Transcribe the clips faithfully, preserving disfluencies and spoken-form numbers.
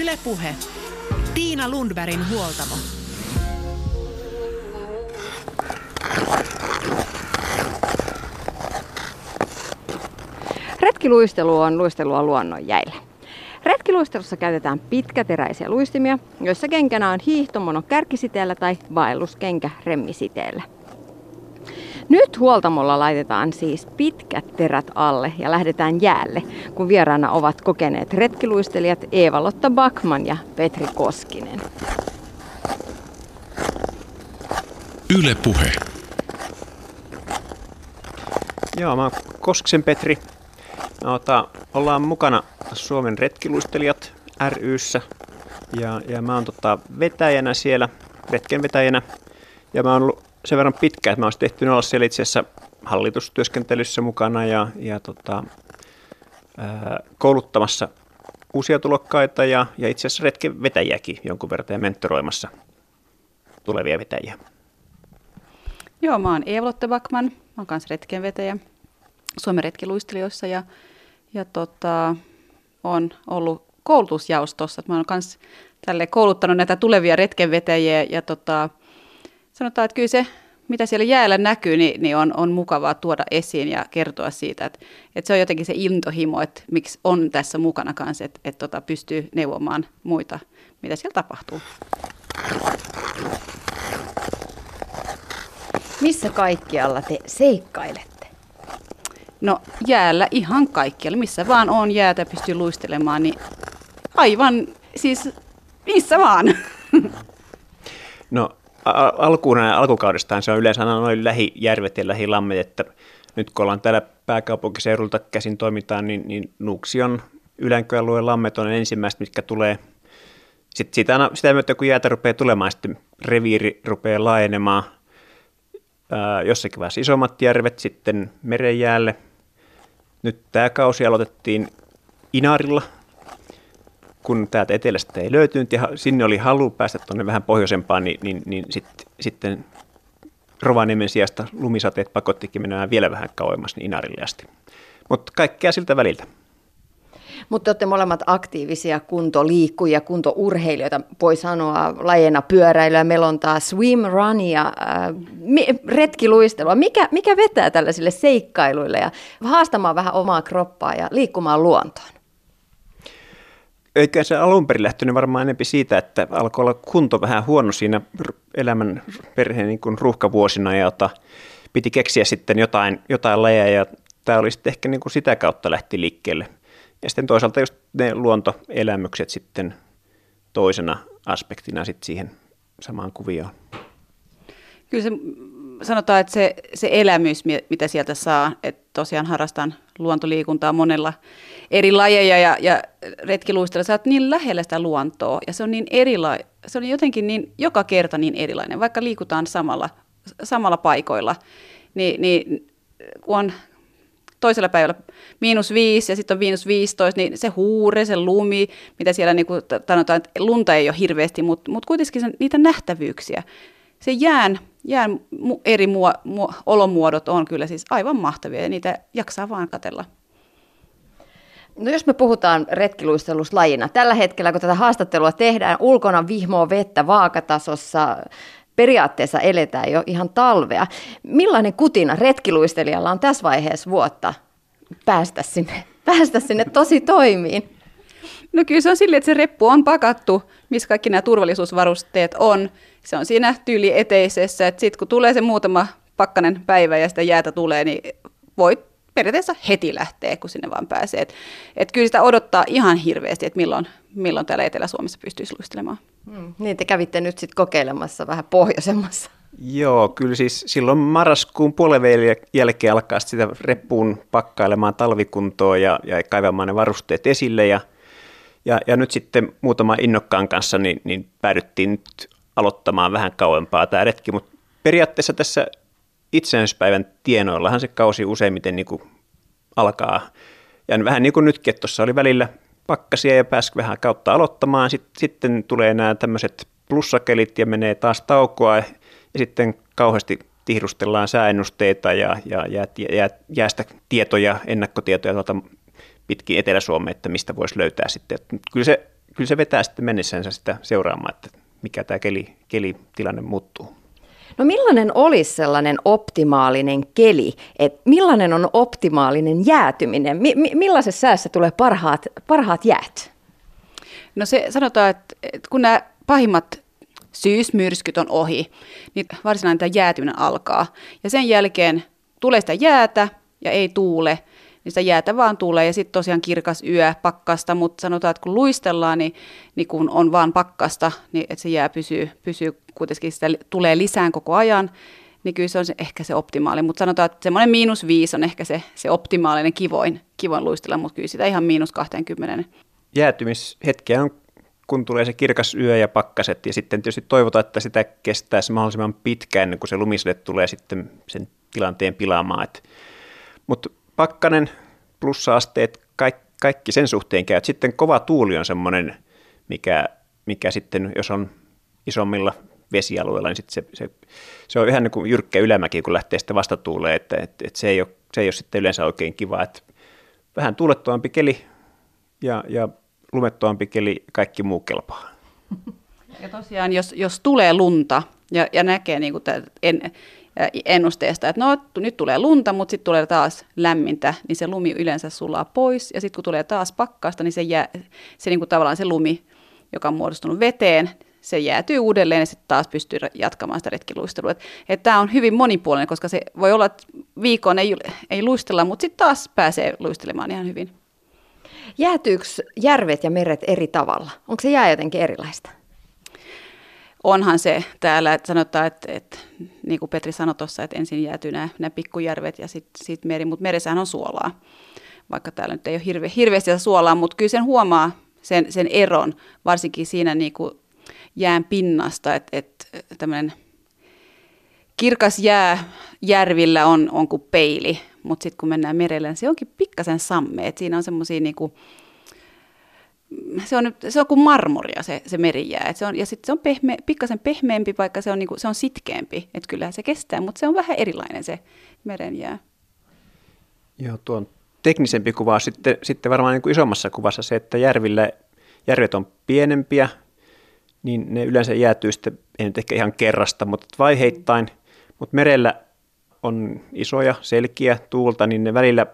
Yle Puhe. Tiina Lundbergin huoltamo. Retkiluistelu on luistelua luonnon jäillä. Retkiluistelussa käytetään pitkäteräisiä luistimia, joissa kenkänä on hiihtomono kärkisiteellä tai vaelluskenkä remmisiteellä. Nyt huoltamolla laitetaan siis pitkät terät alle ja lähdetään jäälle, kun vieraana ovat kokeneet retkiluistelijat Eva-Lotta Backman ja Petri Koskinen. Yle Puhe. Joo, mä oon Koskisen Petri. Ota, ollaan mukana Suomen retkiluistelijat ry:ssä ja, ja mä oon tota vetäjänä siellä, retken vetäjänä. Ja mä oon ollut sen verran pitkään, että mä oon tehty olla siellä itse asiassa hallitustyöskentelyssä mukana ja, ja tota, ää, kouluttamassa uusia tulokkaita ja, ja itse asiassa retken vetäjiäkin jonkun verran ja mentoroimassa tulevia vetäjiä. Joo, mä oon Eva-Lotta Backman, mä oon kanssa retken vetäjä Suomen retkiluistelijoissa ja, ja tota, on ollut koulutusjaostossa. Mä oon myös kouluttanut näitä tulevia retkenvetäjiä ja tota, sanotaan, että kyllä se, mitä siellä jäällä näkyy, niin, niin on, on mukavaa tuoda esiin ja kertoa siitä. Että, että se on jotenkin se intohimo, että miksi on tässä mukana kanssa, että, että tota, pystyy neuvomaan muita, mitä siellä tapahtuu. Missä kaikkialla te seikkailette? No jäällä ihan kaikkialla, missä vaan on jäätä pystyy luistelemaan, niin aivan siis missä vaan. No al- alkuun ja alkukaudestaan se on yleensä aina noin lähijärvet ja lähilammet, että nyt kun ollaan täällä pääkaupunkiseudulta käsin toimitaan, niin, niin Nuksion ylänköalueen lammet on ensimmäiset, mitkä tulee. Sitten siitä aina, sitä myötä kun jäätä rupeaa tulemaan, sitten reviiri rupeaa laajenemaan. Äh, jossakin vaiheessa isommat järvet, sitten merenjäälle. Nyt tämä kausi aloitettiin Inarilla, kun täältä etelästä ei löytynyt ja sinne oli halu päästä tuonne vähän pohjoisempaan, niin, niin, niin sit, sitten Rovaniemen sijasta lumisateet pakottikin menemään vielä vähän kauemmas niin Inarille asti. Mutta kaikkea siltä väliltä. Mutta olette molemmat aktiivisia kuntoliikkujia, kuntourheilijoita, voi sanoa lajena pyöräilyä, melontaa, swim, runia, äh, retkiluistelua. Mikä, mikä vetää tällaisille seikkailuille ja haastamaan vähän omaa kroppaa ja liikkumaan luontoon? Eikä se alun perin lähtenyt varmaan enemmän siitä, että alkoi olla kunto vähän huono siinä elämän perheen niin kuin ruuhkavuosina, jota piti keksiä sitten jotain, jotain lajia ja tämä oli sitten ehkä niin kuin sitä kautta lähti liikkeelle. Ja sitten toisaalta just ne luontoelämykset sitten toisena aspektina sitten siihen samaan kuvioon. Kyllä se, sanotaan, että se, se elämys, mitä sieltä saa, että tosiaan harrastan luontoliikuntaa monella eri lajeja ja, ja retkiluistella, sä oot niin lähellä sitä luontoa ja se on, niin erila- se on jotenkin niin, joka kerta niin erilainen, vaikka liikutaan samalla, samalla paikoilla, niin, niin kun on toisella päivällä miinus viisi ja sitten on miinus viisitoista, niin se huure, se lumi, mitä siellä niin kuin sanotaan, että lunta ei ole hirveästi, mutta, mutta kuitenkin se, niitä nähtävyyksiä. Se jään, jään eri muo, muo, olomuodot on kyllä siis aivan mahtavia ja niitä jaksaa vaan katsella. No jos me puhutaan retkiluisteluslajina, tällä hetkellä kun tätä haastattelua tehdään, ulkona vihmoa vettä vaakatasossa, periaatteessa eletään jo ihan talvea. Millainen kutina retkiluistelijalla on tässä vaiheessa vuotta päästä sinne, päästä sinne tosi toimiin? No kyllä se on silleen, että se reppu on pakattu, missä kaikki nämä turvallisuusvarusteet on. Se on siinä tyyli eteisessä, että sitten kun tulee se muutama pakkanen päivä ja sitä jäätä tulee, niin voi periaatteessa heti lähteä, kun sinne vaan pääsee. Et, et kyllä sitä odottaa ihan hirveästi, että milloin, milloin täällä Etelä-Suomessa pystyisi luistelemaan. Mm, niin te kävitte nyt sitten kokeilemassa vähän pohjoisemmassa. Joo, kyllä siis silloin marraskuun puolenvälin jälkeen alkaa sitä reppuun pakkailemaan talvikuntoa ja, ja kaivamaan ne varusteet esille. Ja, ja, ja nyt sitten muutaman innokkaan kanssa niin, niin päädyttiin nyt aloittamaan vähän kauempaa tämä retki, mutta periaatteessa tässä itsenäisyyspäivän tienoillahan se kausi useimmiten niin kuin alkaa. Ja vähän niin kuin nytkin, että tuossa oli välillä pakkasia ja pääsi vähän kautta aloittamaan. Sitten tulee nämä tämmöiset plussakelit ja menee taas taukoa ja sitten kauheasti tihdustellaan sääennusteita ja, ja jää, jää, jäästä tietoja, ennakkotietoja tuolta pitkin Etelä-Suomea, että mistä voisi löytää sitten. Kyllä se kyllä se vetää sitten mennessänsä sitä seuraamaan, että mikä tämä keli, kelitilanne muuttuu. No millainen olisi sellainen optimaalinen keli? Et millainen on optimaalinen jäätyminen? Mi- mi- millaisessa säässä tulee parhaat, parhaat jäät? No se sanotaan, että, että kun nämä pahimmat syysmyrskyt on ohi, niin varsinainen tämä jäätyminen alkaa. Ja sen jälkeen tulee sitä jäätä ja ei tuule, niin sitä jäätä vaan tulee. Ja sitten tosiaan kirkas yö, pakkasta, mutta sanotaan, että kun luistellaan, niin, niin kun on vaan pakkasta, niin että se jää pysyy, pysyy kuitenkin, sitä tulee lisään koko ajan, niin kyllä se on se, ehkä se optimaali. Mutta sanotaan, että semmoinen miinus viisi on ehkä se, se optimaalinen kivoin, kivoin luistella, mutta kyllä sitä ihan miinus kaksikymmentä. Jäätymishetkiä on, kun tulee se kirkas yö ja pakkaset, ja sitten tietysti toivotaan, että sitä kestäisi mahdollisimman pitkään, ennen kuin se lumisade tulee sitten sen tilanteen pilaamaan. Mutta pakkanen, plussaasteet, kaikki, kaikki sen suhteen käy. Sitten kova tuuli on semmoinen, mikä, mikä sitten, jos on isommilla vesialueilla, niin sitten se, se, se on ihan niin kuin jyrkkä ylämäki, kun lähtee sitä vastatuuleen, että et, et se, ei ole, se ei ole sitten yleensä oikein kiva. Et vähän tuulettuampi keli ja, ja lumettuampi keli, kaikki muu kelpaa. Ja tosiaan, jos, jos tulee lunta ja, ja näkee niin kuin tämän, en, ennusteesta, että no nyt tulee lunta, mutta sitten tulee taas lämmintä, niin se lumi yleensä sulaa pois, ja sitten kun tulee taas pakkasta, niin se, jää, se niin kuin tavallaan se lumi, joka on muodostunut veteen, se jäätyy uudelleen ja sitten taas pystyy jatkamaan sitä retkiluistelua. Tämä on hyvin monipuolinen, koska se voi olla, että viikon ei, ei luistella, mutta sitten taas pääsee luistelemaan ihan hyvin. Jäätyykö järvet ja meret eri tavalla? Onko se jää jotenkin erilaista? Onhan se täällä, että sanotaan, että, että niin kuin Petri sanoi tuossa, että ensin jäätyy nämä, nämä pikkujärvet ja sitten sit meri, mutta meressähän on suolaa. Vaikka täällä nyt ei ole hirve, hirveästi suolaa, mutta kyllä sen huomaa sen, sen eron, varsinkin siinä niin kuin jään pinnasta, että, että tämmöinen kirkas jää järvillä on, on kuin peili, mutta sitten kun mennään merelle, niin se onkin pikkasen sammea, että siinä on semmoisia niinku, se on, se on kuin marmoria se, se merijää, et se on, ja sitten se on pehme, pikkasen pehmeämpi, vaikka se on, niinku, se on sitkeämpi, että kyllähän se kestää, mutta se on vähän erilainen se merenjää. Joo, tuo on teknisempi kuva sitten, sitten varmaan niin kuin isommassa kuvassa se, että järvillä, järvet on pienempiä, niin ne yleensä jäätyy sitten, ei nyt ehkä ihan kerrasta, mutta vaiheittain. Mutta merellä on isoja, selkiä, tuulta, niin ne välillä,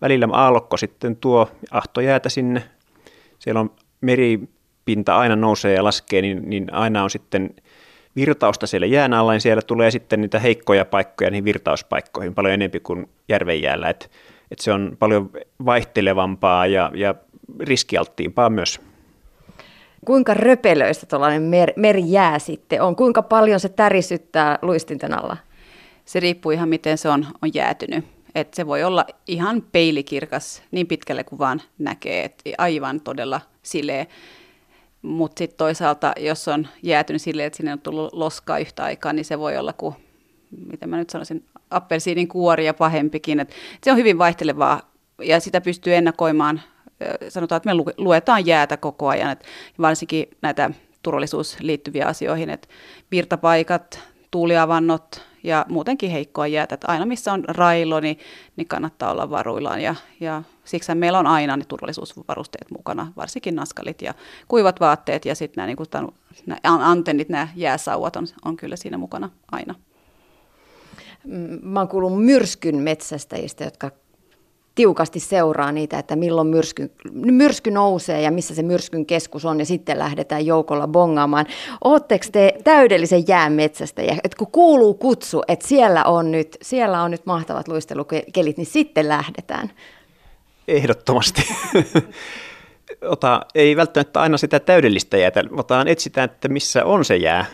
välillä aallokko sitten tuo ahtojäätä sinne. Siellä on meripinta aina nousee ja laskee, niin, niin aina on sitten virtausta siellä jään alla, niin siellä tulee sitten niitä heikkoja paikkoja niihin virtauspaikkoihin paljon enemmän kuin järven jäällä. Et, et se on paljon vaihtelevampaa ja, ja riskialttiimpaa myös. Kuinka röpelöistä tuollainen mer- merijää sitten on? Kuinka paljon se tärisyttää luistinten alla? Se riippuu ihan miten se on, on jäätynyt. Et se voi olla ihan peilikirkas niin pitkälle kuin vaan näkee. Et aivan todella sileä. Mutta sitten toisaalta, jos on jäätynyt silleen, että sinne on tullut loskaa yhtä aikaa, niin se voi olla kuin, mitä mä nyt sanoisin, appelsiinin kuoria pahempikin. Et se on hyvin vaihtelevaa ja sitä pystyy ennakoimaan. Sanotaan, että me luetaan jäätä koko ajan, että varsinkin näitä turvallisuuteen liittyviä asioihin, että virtapaikat, tuuliavannot ja muutenkin heikkoa jäätä. Että aina missä on railo, niin, niin kannattaa olla varuillaan ja, ja siksi meillä on aina ne turvallisuusvarusteet mukana, varsinkin naskalit ja kuivat vaatteet ja sitten nämä, niin kuin, nämä antennit, nämä jääsauvat on, on kyllä siinä mukana aina. Mä oon kuullut myrskyn metsästäjistä, jotka tiukasti seuraa niitä, että milloin myrsky, myrsky nousee ja missä se myrskyn keskus on ja sitten lähdetään joukolla bongaamaan. Ootteko te täydellisen jäämetsästäjä, että kun kuuluu kutsu, että siellä on nyt, siellä on nyt mahtavat luistelukelit, niin sitten lähdetään? Ehdottomasti. Ota, ei välttämättä aina sitä täydellistä jäätä, mutta etsitään, että missä on se jää.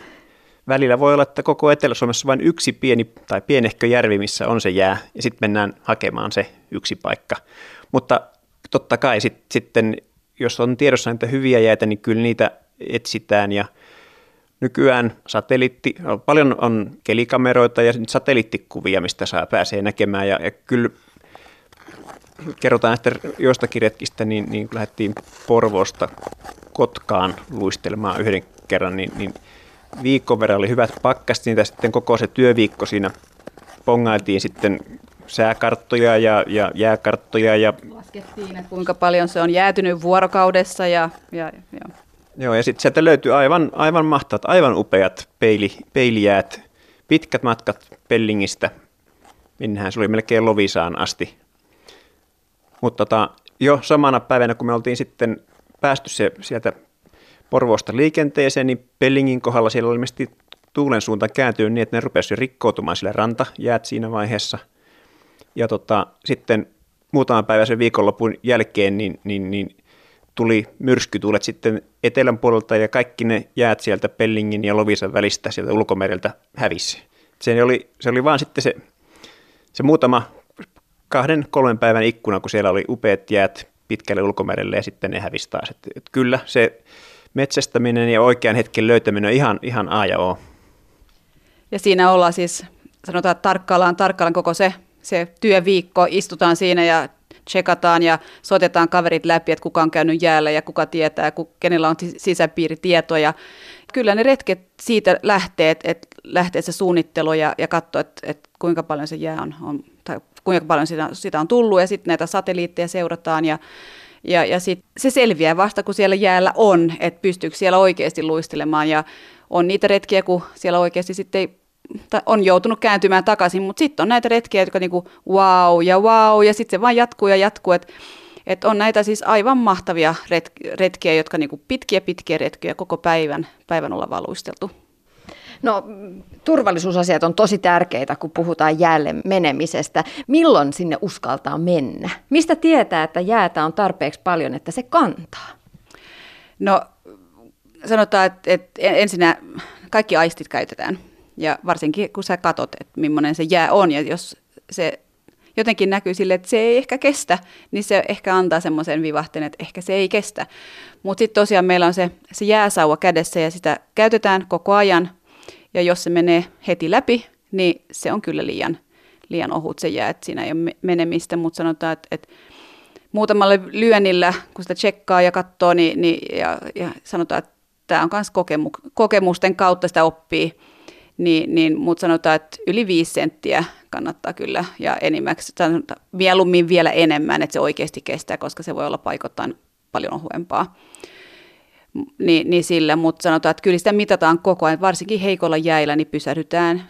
Välillä voi olla, että koko Etelä-Suomessa vain yksi pieni tai pienehkö järvi, missä on se jää, ja sitten mennään hakemaan se yksi paikka. Mutta totta kai sit, sitten, jos on tiedossa niitä hyviä jäitä, niin kyllä niitä etsitään. Ja nykyään satelliitti, paljon on kelikameroita ja satelliittikuvia, mistä saa pääsee näkemään. Ja, ja kyllä kerrotaan sitten joistakin retkistä, niin, niin kun lähdettiin Porvosta Kotkaan luistelemaan yhden kerran, niin... niin viikon verran oli hyvät pakkaset, niitä sitten koko se työviikko siinä pongailtiin sitten sääkarttoja ja, ja jääkarttoja. Ja laskettiin, että kuinka paljon se on jäätynyt vuorokaudessa. Ja, ja, ja. Joo, ja sitten sieltä löytyy aivan, aivan mahtavat, aivan upeat peili, peilijäät, pitkät matkat Pellingistä. Minnehän se oli melkein Lovisaan asti. Mutta tota, jo samana päivänä, kun me oltiin sitten päästy se, sieltä Porvoosta liikenteeseen, niin Pellingin kohdalla siellä oli mielestäni tuulen suuntaan kääntynyt niin, että ne rupesivat rikkoutumaan sille rantajäät siinä vaiheessa. Ja tota, sitten muutaman päivän sen viikonlopun jälkeen niin, niin, niin tuli myrskytuulet sitten etelän puolelta ja kaikki ne jäät sieltä Pellingin ja Lovisan välistä sieltä ulkomereltä hävisi. Se oli, se oli vaan sitten se, se muutama kahden, kolmen päivän ikkuna, kun siellä oli upeat jäät pitkälle ulkomerelle ja sitten ne hävisi taas. Et, et kyllä se metsästäminen ja oikean hetken löytäminen on ihan, ihan A ja O. Ja siinä ollaan siis, sanotaan, että tarkkaillaan, tarkkaillaan koko se, se työviikko, istutaan siinä ja tsekataan ja soitetaan kaverit läpi, että kuka on käynyt jäällä ja kuka tietää, kenellä on sisäpiiritietoja. Kyllä ne retket siitä lähtee, että lähtee se suunnittelu ja, ja katsoo, että, että kuinka paljon se jää on, on tai kuinka paljon sitä, sitä on tullut, ja sitten näitä satelliitteja seurataan ja, ja, ja sit se selviää vasta, kun siellä jäällä on, että pystyykö siellä oikeasti luistelemaan, ja on niitä retkiä, kun siellä oikeasti sitten ei on joutunut kääntymään takaisin, mutta sitten on näitä retkiä, jotka niinku wow ja wow, ja sitten se vaan jatkuu ja jatkuu. Et, et on näitä siis aivan mahtavia retk- retkiä, jotka niinku pitkiä pitkiä retkiä koko päivän, päivän ollaan vaan luisteltu. No, turvallisuusasiat on tosi tärkeitä, kun puhutaan jäälle menemisestä. Milloin sinne uskaltaa mennä? Mistä tietää, että jäätä on tarpeeksi paljon, että se kantaa? No, sanotaan, että, että ensinnä kaikki aistit käytetään. Ja varsinkin, kun sä katot, että millainen se jää on, ja jos se jotenkin näkyy silleen, että se ei ehkä kestä, niin se ehkä antaa semmoisen vivahteen, että ehkä se ei kestä. Mutta sitten tosiaan meillä on se, se jääsauva kädessä, ja sitä käytetään koko ajan, ja jos se menee heti läpi, niin se on kyllä liian, liian ohut se jää, että siinä ei ole menemistä, mutta sanotaan, että, että muutamalla lyönnillä, kun sitä tsekkaa ja katsoo, niin, niin, ja, ja sanotaan, että tämä on myös kokemu- kokemusten kautta sitä oppii. Niin, niin, mutta sanotaan, että yli viisi senttiä kannattaa kyllä, ja enimmäksi, sanotaan, mieluummin vielä enemmän, että se oikeasti kestää, koska se voi olla paikoittain paljon ohuempaa. Niin, niin sillä, mutta sanotaan, että kyllä sitä mitataan koko ajan, varsinkin heikolla jäillä, niin pysähdytään.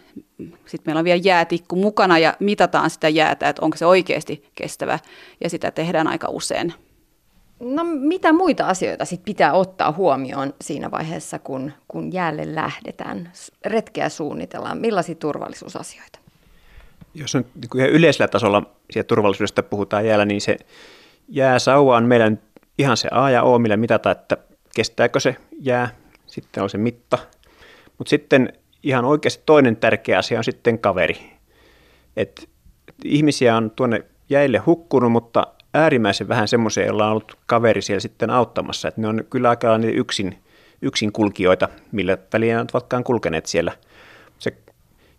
Sitten meillä on vielä jäätikku mukana, ja mitataan sitä jäätä, että onko se oikeasti kestävä, ja sitä tehdään aika usein. No, mitä muita asioita sit pitää ottaa huomioon siinä vaiheessa, kun, kun jäälle lähdetään, retkeä suunnitellaan? Millaisia turvallisuusasioita? Jos on ihan yleisellä tasolla siitä turvallisuudesta puhutaan jäällä, niin se jääsauva on meidän ihan se A ja O, millä mitataan, että kestääkö se jää. Sitten on se mitta. Mutta sitten ihan oikeasti toinen tärkeä asia on sitten kaveri. Et ihmisiä on tuonne jäille hukkunut, mutta äärimmäisen vähän semmoisia, joilla on ollut kaveri siellä sitten auttamassa. Että ne on kyllä aika niitä yksin, yksin kulkijoita, millä väliä ovat vaikkaan kulkeneet siellä. Se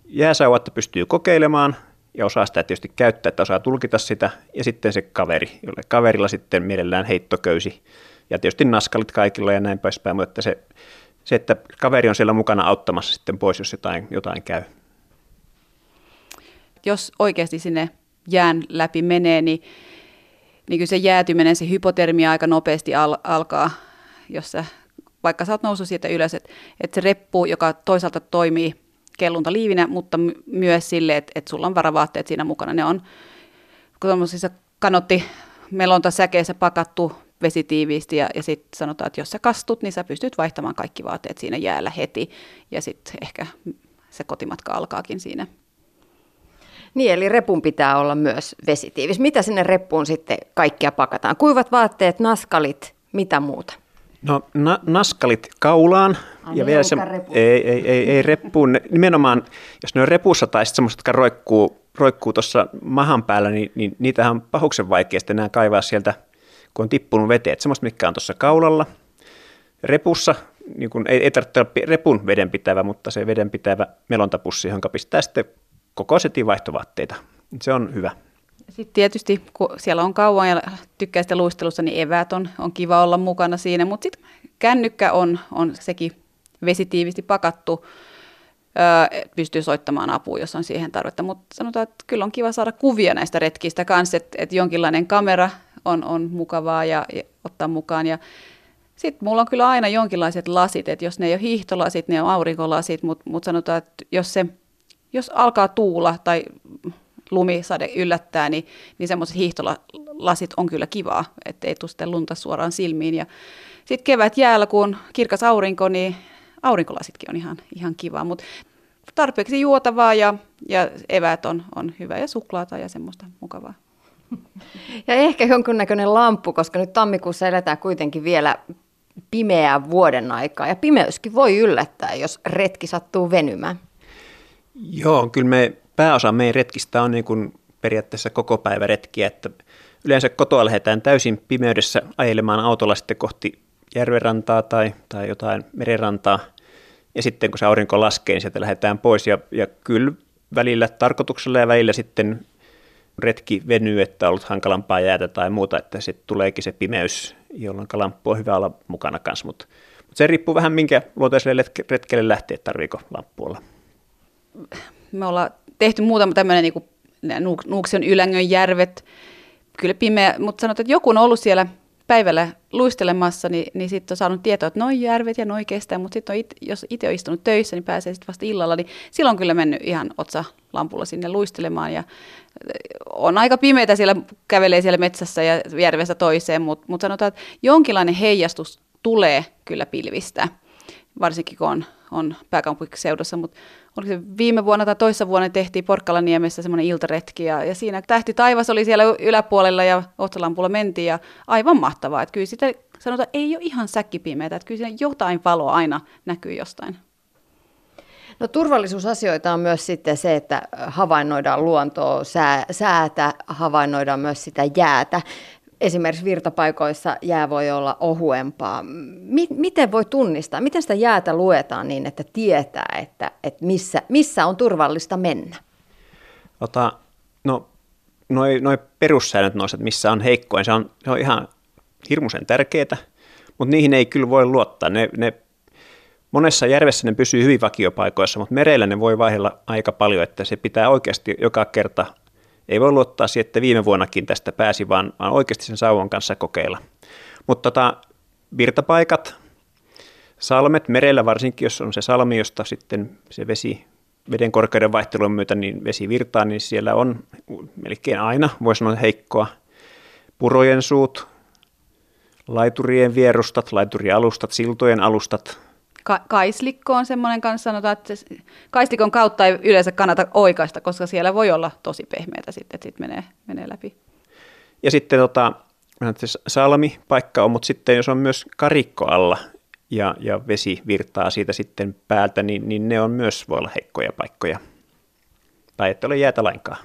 jääsauvatta pystyy kokeilemaan ja osaa sitä tietysti käyttää, että osaa tulkita sitä. Ja sitten se kaveri, jolle kaverilla sitten mielellään heittoköysi. Ja tietysti naskalit kaikilla ja näin päin, mutta että se, se, että kaveri on siellä mukana auttamassa sitten pois, jos jotain, jotain käy. Jos oikeasti sinne jään läpi menee, niin niin kyllä se jäätyminen, se hypotermia aika nopeasti al- alkaa, jos sä, vaikka sä oot noussut siitä ylös, että et se reppu, joka toisaalta toimii kelluntaliivinä, mutta my- myös sille, että et sulla on varavaatteet siinä mukana. Ne on tuollaisissa kanottimelontasäkeissä pakattu vesitiiviisti, ja, ja sitten sanotaan, että jos sä kastut, niin sä pystyt vaihtamaan kaikki vaatteet siinä jäällä heti, ja sitten ehkä se kotimatka alkaakin siinä. Niin, eli repun pitää olla myös vesitiivis. Mitä sinne reppuun sitten kaikkia pakataan? Kuivat vaatteet, naskalit, mitä muuta? No na- naskalit kaulaan. Ai, ja vielä se, ei, ei, ei, ei reppuun. Nimenomaan, jos ne on repussa tai sitten semmoiset, jotka roikkuu, roikkuu tuossa mahan päällä, niin, niin niitähän on pahuksen vaikea sitten enää kaivaa sieltä, kun on tippunut veteen. Että semmoiset, mitkä on tuossa kaulalla. Repussa, niin kun ei, ei tarvitse olla repun vedenpitävä, mutta se vedenpitävä melontapussi, johon pistää sitten koko setin vaihtovaatteita. Se on hyvä. Sitten tietysti, kun siellä on kauan ja tykkää sitä luistelussa, niin eväät on, on kiva olla mukana siinä. Mutta sitten kännykkä on, on sekin vesitiivisti pakattu. Öö, pystyy soittamaan apua, jos on siihen tarvetta. Mutta sanotaan, että kyllä on kiva saada kuvia näistä retkistä kanssa. Että et jonkinlainen kamera on, on mukavaa ja, ja ottaa mukaan. Ja Sitten mulla on kyllä aina jonkinlaiset lasit, että jos ne ei ole hiihtolasit, ne on aurinkolasit, mutta mut sanotaan, että jos, se, jos alkaa tuula tai lumisade yllättää, niin, niin semmoiset hiihtolasit on kyllä kivaa, että ei tule sitten lunta suoraan silmiin. Ja sitten kevät jäällä, kun on kirkas aurinko, niin aurinkolasitkin on ihan, ihan kivaa, mutta tarpeeksi juotavaa ja, ja eväät on, on hyvä ja suklaata ja semmoista mukavaa. Ja ehkä jonkunnäköinen lamppu, koska nyt tammikuussa eletään kuitenkin vielä pimeää vuoden aikaa ja pimeyskin voi yllättää, jos retki sattuu venymään. Joo, kyllä me pääosa meidän retkistä on niin kuin periaatteessa koko päivä retkiä, että yleensä kotoa lähdetään täysin pimeydessä ajelemaan autolla sitten kohti järvenrantaa tai, tai jotain merenrantaa ja sitten kun se aurinko laskee, niin sieltä lähdetään pois ja, ja kyllä välillä tarkoituksella ja välillä sitten retki venyy, että on ollut hankalampaa jäätä tai muuta, että sitten tuleekin se pimeys, jolloin lamppu on hyvä olla mukana kanssa, mutta mut se riippuu vähän minkä luoteiselle retkelle lähtee, tarviiko lamppu olla. Me ollaan tehty muutama tämmöinen niin kuin Nuksion ylängön järvet, kyllä pimeä, mutta sanotaan, että joku on ollut siellä päivällä luistelemassa, niin, niin sitten on saanut tietoa, että noi järvet ja noi kestää, mutta sitten it, jos itse on istunut töissä, niin pääsee sitten vasta illalla, niin silloin on kyllä mennyt ihan otsa lampulla sinne luistelemaan ja on aika pimeätä siellä, kävelee siellä metsässä ja järvestä toiseen, mutta mut sanotaan, että jonkinlainen heijastus tulee kyllä pilvistä, varsinkin kun on, on pääkaupunkiseudussa, mutta oliko se viime vuonna tai toissa vuonna tehtiin Porkkalaniemessä semmoinen iltaretki ja, ja siinä tähti taivas oli siellä yläpuolella ja otsalampulla mentiin ja aivan mahtavaa, että kyllä sitä sanotaan, että ei ole ihan säkkipimeätä, että kyllä siinä jotain valoa aina näkyy jostain. No turvallisuusasioita on myös sitten se, että havainnoidaan luontoa, sää, säätä, havainnoidaan myös sitä jäätä. Esimerkiksi virtapaikoissa jää voi olla ohuempaa. Miten voi tunnistaa, miten sitä jäätä luetaan niin, että tietää, että, että missä, missä on turvallista mennä? Ota, no noi, noi perussäännöt noissa, että missä on heikkoin, se on, se on ihan hirmuisen tärkeää, mutta niihin ei kyllä voi luottaa. Ne, ne, monessa järvessä ne pysyy hyvin vakiopaikoissa, mutta merellä ne voi vaihdella aika paljon, että se pitää oikeasti joka kerta. Ei voi luottaa siihen, että viime vuonnakin tästä pääsi, vaan, vaan oikeasti sen sauvan kanssa kokeilla. Mutta tota, virtapaikat, salmet, merellä varsinkin, jos on se salmi, josta sitten se vesi, veden korkeuden vaihtelun myötä niin vesi virtaa, niin siellä on melkein aina, voi sanoa heikkoa, purojen suut, laiturien vierustat, laiturialustat, siltojen alustat. Ka- kaislikko on semmoinen kanssa, sanotaan, että kaislikon kautta ei yleensä kannata oikaista, koska siellä voi olla tosi pehmeätä sitten, että sitten menee, menee läpi. Ja sitten tota, salmi paikka on, mutta sitten jos on myös karikko alla ja, ja vesi virtaa siitä sitten päältä, niin, niin ne on myös voi olla heikkoja paikkoja. Tai ettei ole jäätä lainkaan.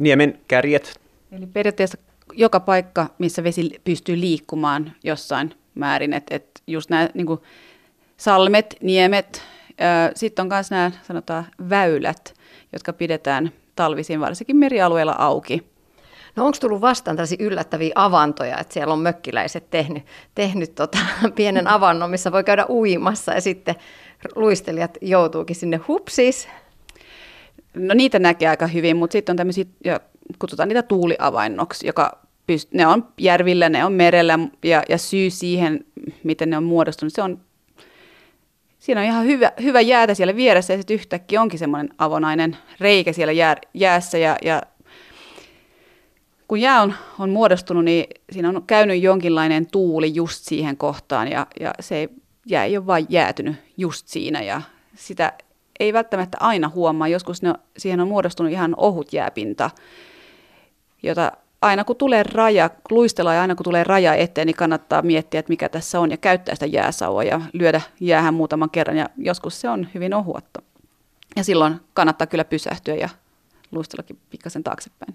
Niemen kärjet. Eli periaatteessa joka paikka, missä vesi pystyy liikkumaan jossain määrin, että et just nämä niinku salmet, niemet, sitten on myös nämä sanotaan väylät, jotka pidetään talvisin varsinkin merialueella auki. No onko tullut vastaan tällaisia yllättäviä avantoja, että siellä on mökkiläiset tehnyt, tehnyt tota, pienen avannon, missä voi käydä uimassa ja sitten luistelijat joutuukin sinne hupsis? No niitä näkee aika hyvin, mutta sitten on tämmöisiä, kutsutaan niitä tuuliavainnoksi, joka ne on järvillä, ne on merellä ja, ja syy siihen, miten ne on muodostunut, se on, siinä on ihan hyvä, hyvä jäätä siellä vieressä ja sitten yhtäkkiä onkin semmoinen avonainen reikä siellä jää, jäässä ja, ja kun jää on, on muodostunut, niin siinä on käynyt jonkinlainen tuuli just siihen kohtaan ja, ja se jää ei ole vain jäätynyt just siinä ja sitä ei välttämättä aina huomaa, joskus ne, siihen on muodostunut ihan ohut jääpinta, jota aina kun tulee raja, luistellaan ja aina kun tulee raja eteen, niin kannattaa miettiä, että mikä tässä on ja käyttää sitä jääsauvaa ja lyödä jäähän muutaman kerran ja joskus se on hyvin ohuatta. Ja silloin kannattaa kyllä pysähtyä ja luistellakin pikkasen taaksepäin.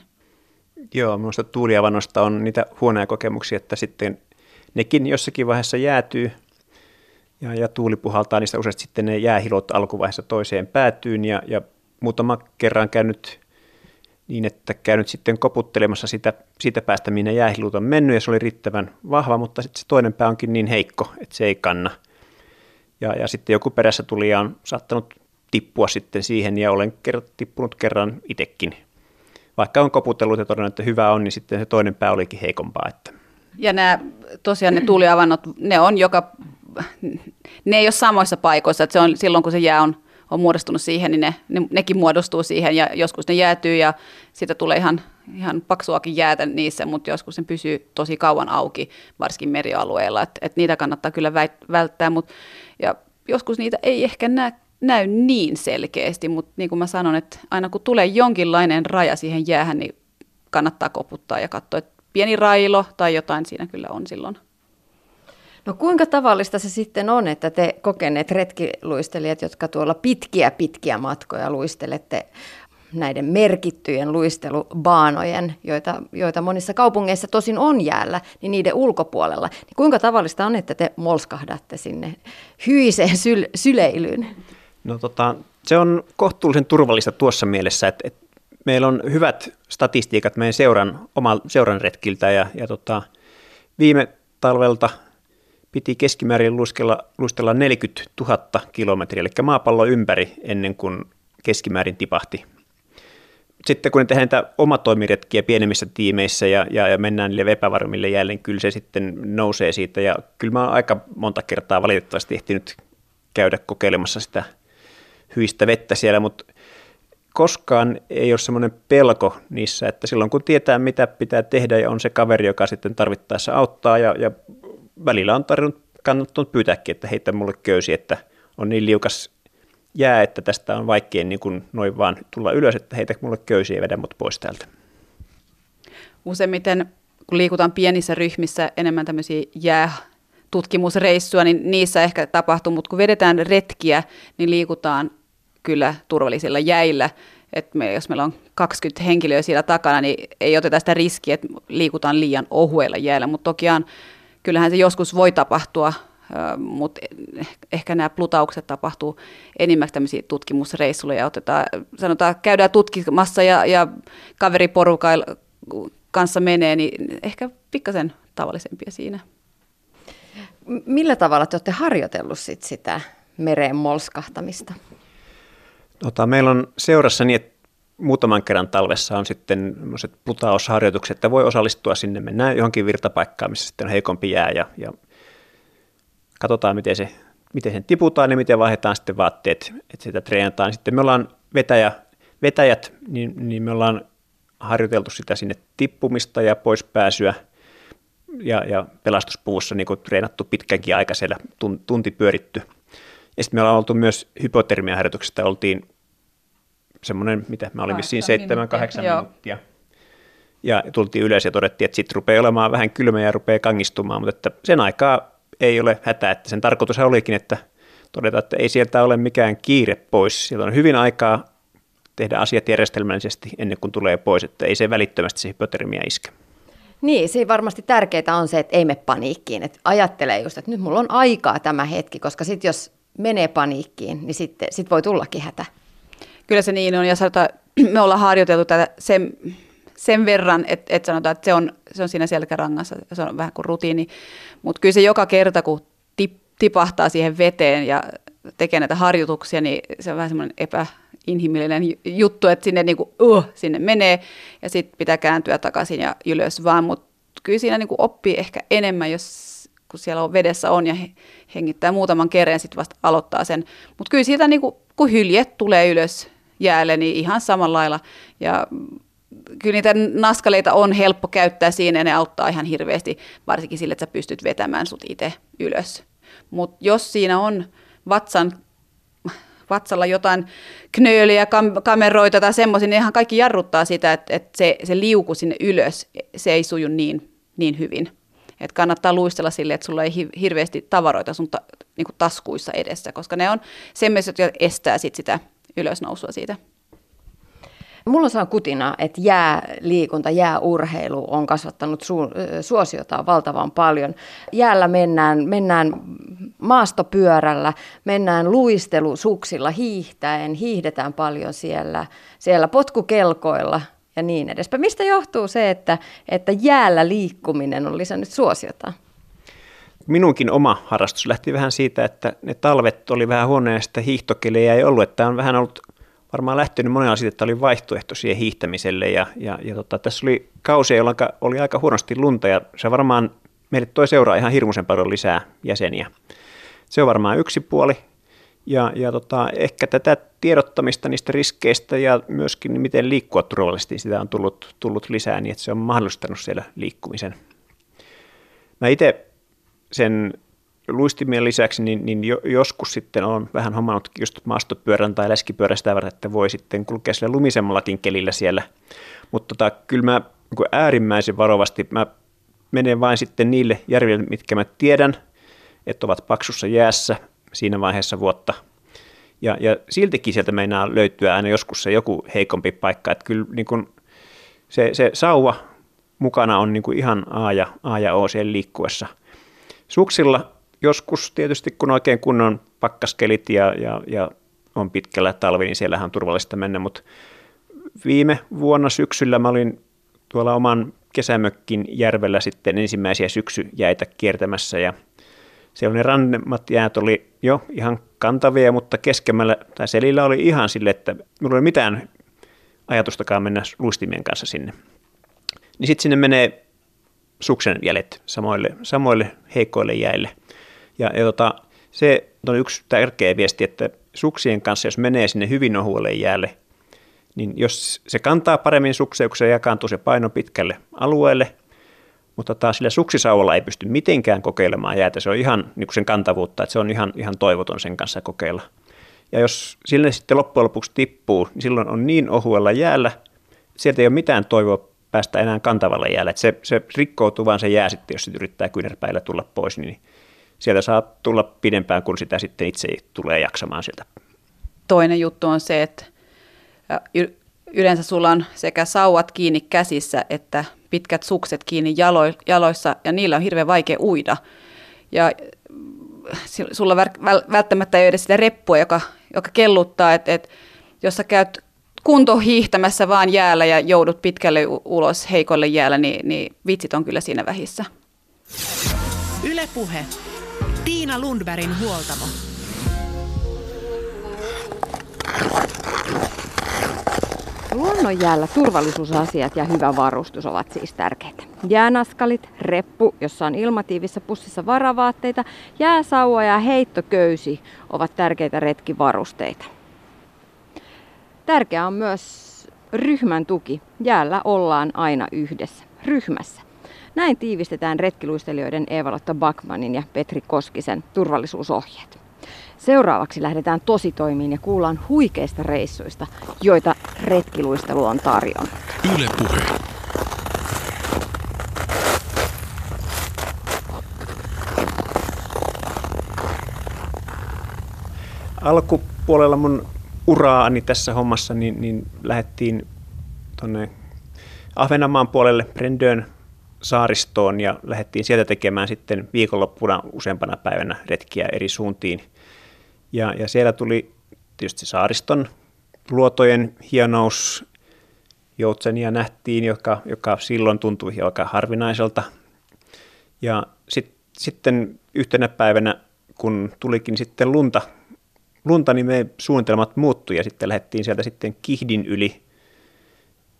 Joo, minusta tuuliavannosta on niitä huonoja kokemuksia, että sitten nekin jossakin vaiheessa jäätyy ja, ja tuuli puhaltaa, niistä useasti sitten ne jäähilot alkuvaiheessa toiseen päätyyn ja, ja muutama kerran käynyt niin, että käynyt sitten koputtelemassa sitä, sitä päästä, minne jäähilut on mennyt, ja se oli riittävän vahva, mutta sitten se toinen pää onkin niin heikko, että se ei kanna. Ja, ja sitten joku perässä tulija on saattanut tippua sitten siihen, ja olen kert- tippunut kerran itsekin. Vaikka on koputellut ja todennut, että hyvä on, niin sitten se toinen pää olikin heikompaa. Että Ja nämä, tosiaan ne tuuliavannot, ne on joka, ne ei ole samoissa paikoissa, että se on silloin kun se jää on, on muodostunut siihen, niin ne, ne, nekin muodostuu siihen ja joskus ne jäätyy ja siitä tulee ihan, ihan paksuakin jäätä niissä, mutta joskus ne pysyy tosi kauan auki, varsinkin merialueilla, että et niitä kannattaa kyllä välttää, mutta ja joskus niitä ei ehkä näe. Näy niin selkeästi, mutta niin kuin mä sanon, että aina kun tulee jonkinlainen raja siihen jäähän, niin kannattaa koputtaa ja katsoa, että pieni railo tai jotain siinä kyllä on silloin. No kuinka tavallista se sitten on, että te kokeneet retkiluistelijat, jotka tuolla pitkiä pitkiä matkoja luistelette näiden merkittyjen luistelubaanojen, joita, joita monissa kaupungeissa tosin on jäällä, niin niiden ulkopuolella. Niin kuinka tavallista on, että te molskahdatte sinne hyiseen syl- syleilyyn? No tota, se on kohtuullisen turvallista tuossa mielessä, että, että meillä on hyvät statistiikat meidän seuran, oman seuran retkiltä ja, ja tota, viime talvelta piti keskimäärin luistella, luistella neljäkymmentätuhatta kilometriä, eli maapallon ympäri ennen kuin keskimäärin tipahti. Sitten kun tehdään niitä omatoimiretkiä pienemmissä tiimeissä ja, ja, ja mennään niille epävarmille jälleen, kyllä se sitten nousee siitä ja kyllä mä oon aika monta kertaa valitettavasti ehtinyt käydä kokeilemassa sitä hyistä vettä siellä, mutta koskaan ei ole semmoinen pelko niissä, että silloin kun tietää, mitä pitää tehdä ja on se kaveri, joka sitten tarvittaessa auttaa ja, ja välillä on tarvinnut, kannattanut pyytääkin, että heitä mulle köysi, että on niin liukas jää, että tästä on vaikea niin kuin noin vaan tulla ylös, että heitä mulle köysiä ja vedä mut pois täältä. Useimmiten, kun liikutaan pienissä ryhmissä enemmän tämmöisiä jää tutkimusreissuja, niin niissä ehkä tapahtuu, mutta kun vedetään retkiä, niin liikutaan kyllä turvallisilla jäillä. Et me, jos meillä on kaksikymmentä henkilöä siellä takana, niin ei oteta sitä riskiä, että liikutaan liian ohuella jäällä, mutta tokiaan kyllähän se joskus voi tapahtua, mutta ehkä nämä plutaukset tapahtuu enimmäksi tämmöisiä tutkimusreissuja ja otetaan, sanotaan, käydään tutkimassa ja, ja kaveriporukan kanssa menee, niin ehkä pikkasen tavallisempia siinä. Millä tavalla te olette harjoitellut sit sitä mereen molskahtamista? Tota, meillä on seurassa niin, että muutaman kerran talvessa on sitten plutausharjoitukset, että voi osallistua sinne, mennään johonkin virtapaikkaan, missä sitten on heikompi jää ja, ja katsotaan, miten, se, miten sen tiputaan ja miten vaihdetaan sitten vaatteet, että sitä treenataan. Sitten me ollaan vetäjä, vetäjät, niin, niin me ollaan harjoiteltu sitä sinne tippumista ja pois pääsyä. Ja, ja pelastuspuvussa niin treenattu pitkäänkin aika siellä, tunti pyöritty. Ja sitten me ollaan oltu myös hypotermiaharjoituksesta, oltiin semmoinen, mitä mä olin vissiin seitsemän kahdeksan minuuttia. Ja tultiin ylös ja todettiin, että sitten rupeaa olemaan vähän kylmä ja rupeaa kangistumaan, mutta että sen aikaa ei ole hätää. Että sen tarkoitus olikin, että todeta, että ei sieltä ole mikään kiire pois. Sieltä on hyvin aikaa tehdä asiat järjestelmällisesti ennen kuin tulee pois, että ei se välittömästi se hypotermia iske. Niin, se varmasti tärkeää on se, että ei mene paniikkiin. Että ajattelee just, että nyt mulla on aikaa tämä hetki, koska sitten jos menee paniikkiin, niin sitten sit voi tullakin hätä. Kyllä se niin on, ja sanotaan, me ollaan harjoiteltu tätä sen, sen verran, että, että sanotaan, että se on, se on siinä selkärangassa, se on vähän kuin rutiini. Mutta kyllä se joka kerta, kun tip, tipahtaa siihen veteen ja tekee näitä harjoituksia, niin se on vähän semmoinen epäinhimillinen juttu, että sinne, niin kuin, uh, sinne menee ja sitten pitää kääntyä takaisin ja ylös vaan, mutta kyllä siinä niin kuin oppii ehkä enemmän, jos kun siellä on vedessä on ja hengittää muutaman kerran, sitten vasta aloittaa sen, mutta kyllä siitä niin kuin, kun hyljet tulee ylös jäälle, niin ihan samalla lailla ja kyllä niitä naskaleita on helppo käyttää siinä ja ne auttaa ihan hirveästi, varsinkin sille, että sä pystyt vetämään sut itse ylös, mutta jos siinä on vatsan, vatsalla jotain knööliä, kam- kameroita tai semmoisia, niin ihan kaikki jarruttaa sitä, että, että se, se liuku sinne ylös, se ei suju niin, niin hyvin. Että kannattaa luistella silleen, että sulla ei hirveästi tavaroita sun ta- niin kuin taskuissa edessä, koska ne on semmoiset, jotka estää sit sitä ylösnousua siitä. Mulla on sellainen kutina, että jääliikunta, jääurheilu on kasvattanut su- suosiotaan valtavan paljon. Jäällä mennään, mennään maastopyörällä, mennään luistelusuksilla hiihtäen, hiihdetään paljon siellä, siellä potkukelkoilla ja niin edespäin. Mistä johtuu se, että, että jäällä liikkuminen on lisännyt suosiota? Minunkin oma harrastus lähti vähän siitä, että ne talvet oli vähän huonoja ja sitä hiihtokeliä ei ollut, että on vähän ollut varmaan lähtenyt monella siitä, että oli vaihtoehto siihen hiihtämiselle ja, ja, ja tota, tässä oli kausi, jolloin oli aika huonosti lunta ja se varmaan meille toi seuraa ihan hirmuisen paljon lisää jäseniä. Se on varmaan yksi puoli. Ja, ja tota, ehkä tätä tiedottamista niistä riskeistä ja myöskin miten liikkua turvallisesti, sitä on tullut, tullut lisää, niin että se on mahdollistanut siellä liikkumisen. Mä itse sen luistimien lisäksi niin, niin joskus sitten on vähän hommannut just maastopyörän tai läskipyörän sitä varten, että voi sitten kulkea sillä lumisemmallakin kelillä siellä. Mutta tota, kyllä mä äärimmäisen varovasti, mä menen vain sitten niille järville, mitkä mä tiedän, että ovat paksussa jäässä siinä vaiheessa vuotta. Ja, ja siltikin sieltä meinaa löytyä aina joskus se joku heikompi paikka. Että kyllä niin kun se, se sauva mukana on niin kun ihan A ja, A ja O siellä liikkuessa. Suksilla joskus tietysti, kun oikein kunnon pakkaskelit ja, ja, ja on pitkällä talvi, niin siellähän on turvallista mennä. Mutta viime vuonna syksyllä mä olin tuolla oman kesämökkin järvellä sitten ensimmäisiä syksyjäitä kiertämässä ja siellä ne rannemmat jäät oli jo ihan kantavia, mutta keskemmällä tai selillä oli ihan sille, että minulla ei ole mitään ajatustakaan mennä luistimien kanssa sinne. Niin sitten sinne menee suksen jäljet samoille, samoille heikoille jäille. Ja, ja tota, se on yksi tärkeä viesti, että suksien kanssa, jos menee sinne hyvin ohuelle jäälle, niin jos se kantaa paremmin sukseen, kun se jakaantuu se paino pitkälle alueelle, mutta taas sillä suksisauvalla ei pysty mitenkään kokeilemaan jäätä. Se on ihan niin kuin sen kantavuutta, että se on ihan, ihan toivoton sen kanssa kokeilla. Ja jos sille sitten loppujen lopuksi tippuu, niin silloin on niin ohuella jäällä, sieltä ei ole mitään toivoa päästä enää kantavalle jäälle. Se, se rikkoutuu vaan se jää sitten, jos se yrittää kyynärpäillä tulla pois, niin sieltä saa tulla pidempään, kun sitä sitten itse tulee jaksamaan sieltä. Toinen juttu on se, että yleensä sulla on sekä sauvat kiinni käsissä että pitkät sukset kiinni jalo, jaloissa ja niillä on hirveän vaikea uida. Ja sulla välttämättä ei ole edes sitä reppua, joka, joka kelluttaa, että et, jos sä käyt kuntohiihtämässä vaan jäällä ja joudut pitkälle ulos heikolle jäällä, niin, niin vitsit on kyllä siinä vähissä. Yle Puhe. Tiina Lundbergin huoltamo. Luonnonjäällä turvallisuusasiat ja hyvä varustus ovat siis tärkeitä. Jäänaskalit, reppu, jossa on ilmatiivissä pussissa varavaatteita, jääsauva ja heittoköysi ovat tärkeitä retkivarusteita. Tärkeää on myös ryhmän tuki. Jäällä ollaan aina yhdessä, ryhmässä. Näin tiivistetään retkiluistelijoiden Eva-Lotta Backmanin ja Petri Koskisen turvallisuusohjeet. Seuraavaksi lähdetään tositoimiin ja kuullaan huikeista reissuista, joita retkiluistelu on tarjonnut. Yle Puhe. Alkupuolella mun uraani tässä hommassa niin, niin lähdettiin tuonne Ahvenanmaan puolelle Brändön saaristoon ja lähdettiin sieltä tekemään sitten viikonloppuna useampana päivänä retkiä eri suuntiin. Ja, ja siellä tuli tietysti saariston luotojen hienous, joutsenia nähtiin, joka, joka silloin tuntui aika harvinaiselta. Ja sit, sitten yhtenä päivänä, kun tulikin sitten lunta, lunta niin me suunnitelmat muuttui ja sitten lähdettiin sieltä sitten Kihdin yli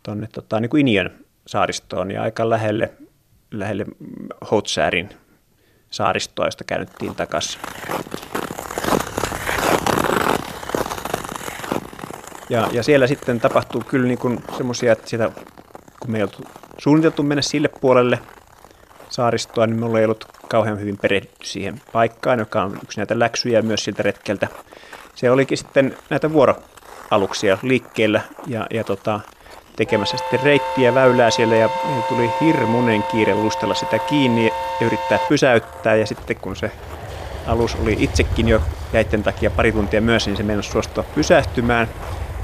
tuonne tota, niin kuin Iniön saaristoon ja aika lähelle, lähelle Houtsäärin saaristoa, josta käännyttiin takaisin. Ja, ja siellä sitten tapahtuu kyllä niin kuin semmoisia, että sitä, kun me ei ollut suunniteltu mennä sille puolelle saaristoa, niin me ei ollut kauhean hyvin perehdytty siihen paikkaan, joka on yksi näitä läksyjä myös siltä retkeltä. Se olikin sitten näitä vuoroaluksia liikkeellä ja, ja tota, tekemässä sitten reittiä väylää siellä ja tuli hirmuinen kiire luistella sitä kiinni ja yrittää pysäyttää ja sitten kun se alus oli itsekin jo jäitten takia pari tuntia myös, niin se meinasi suostua pysähtymään.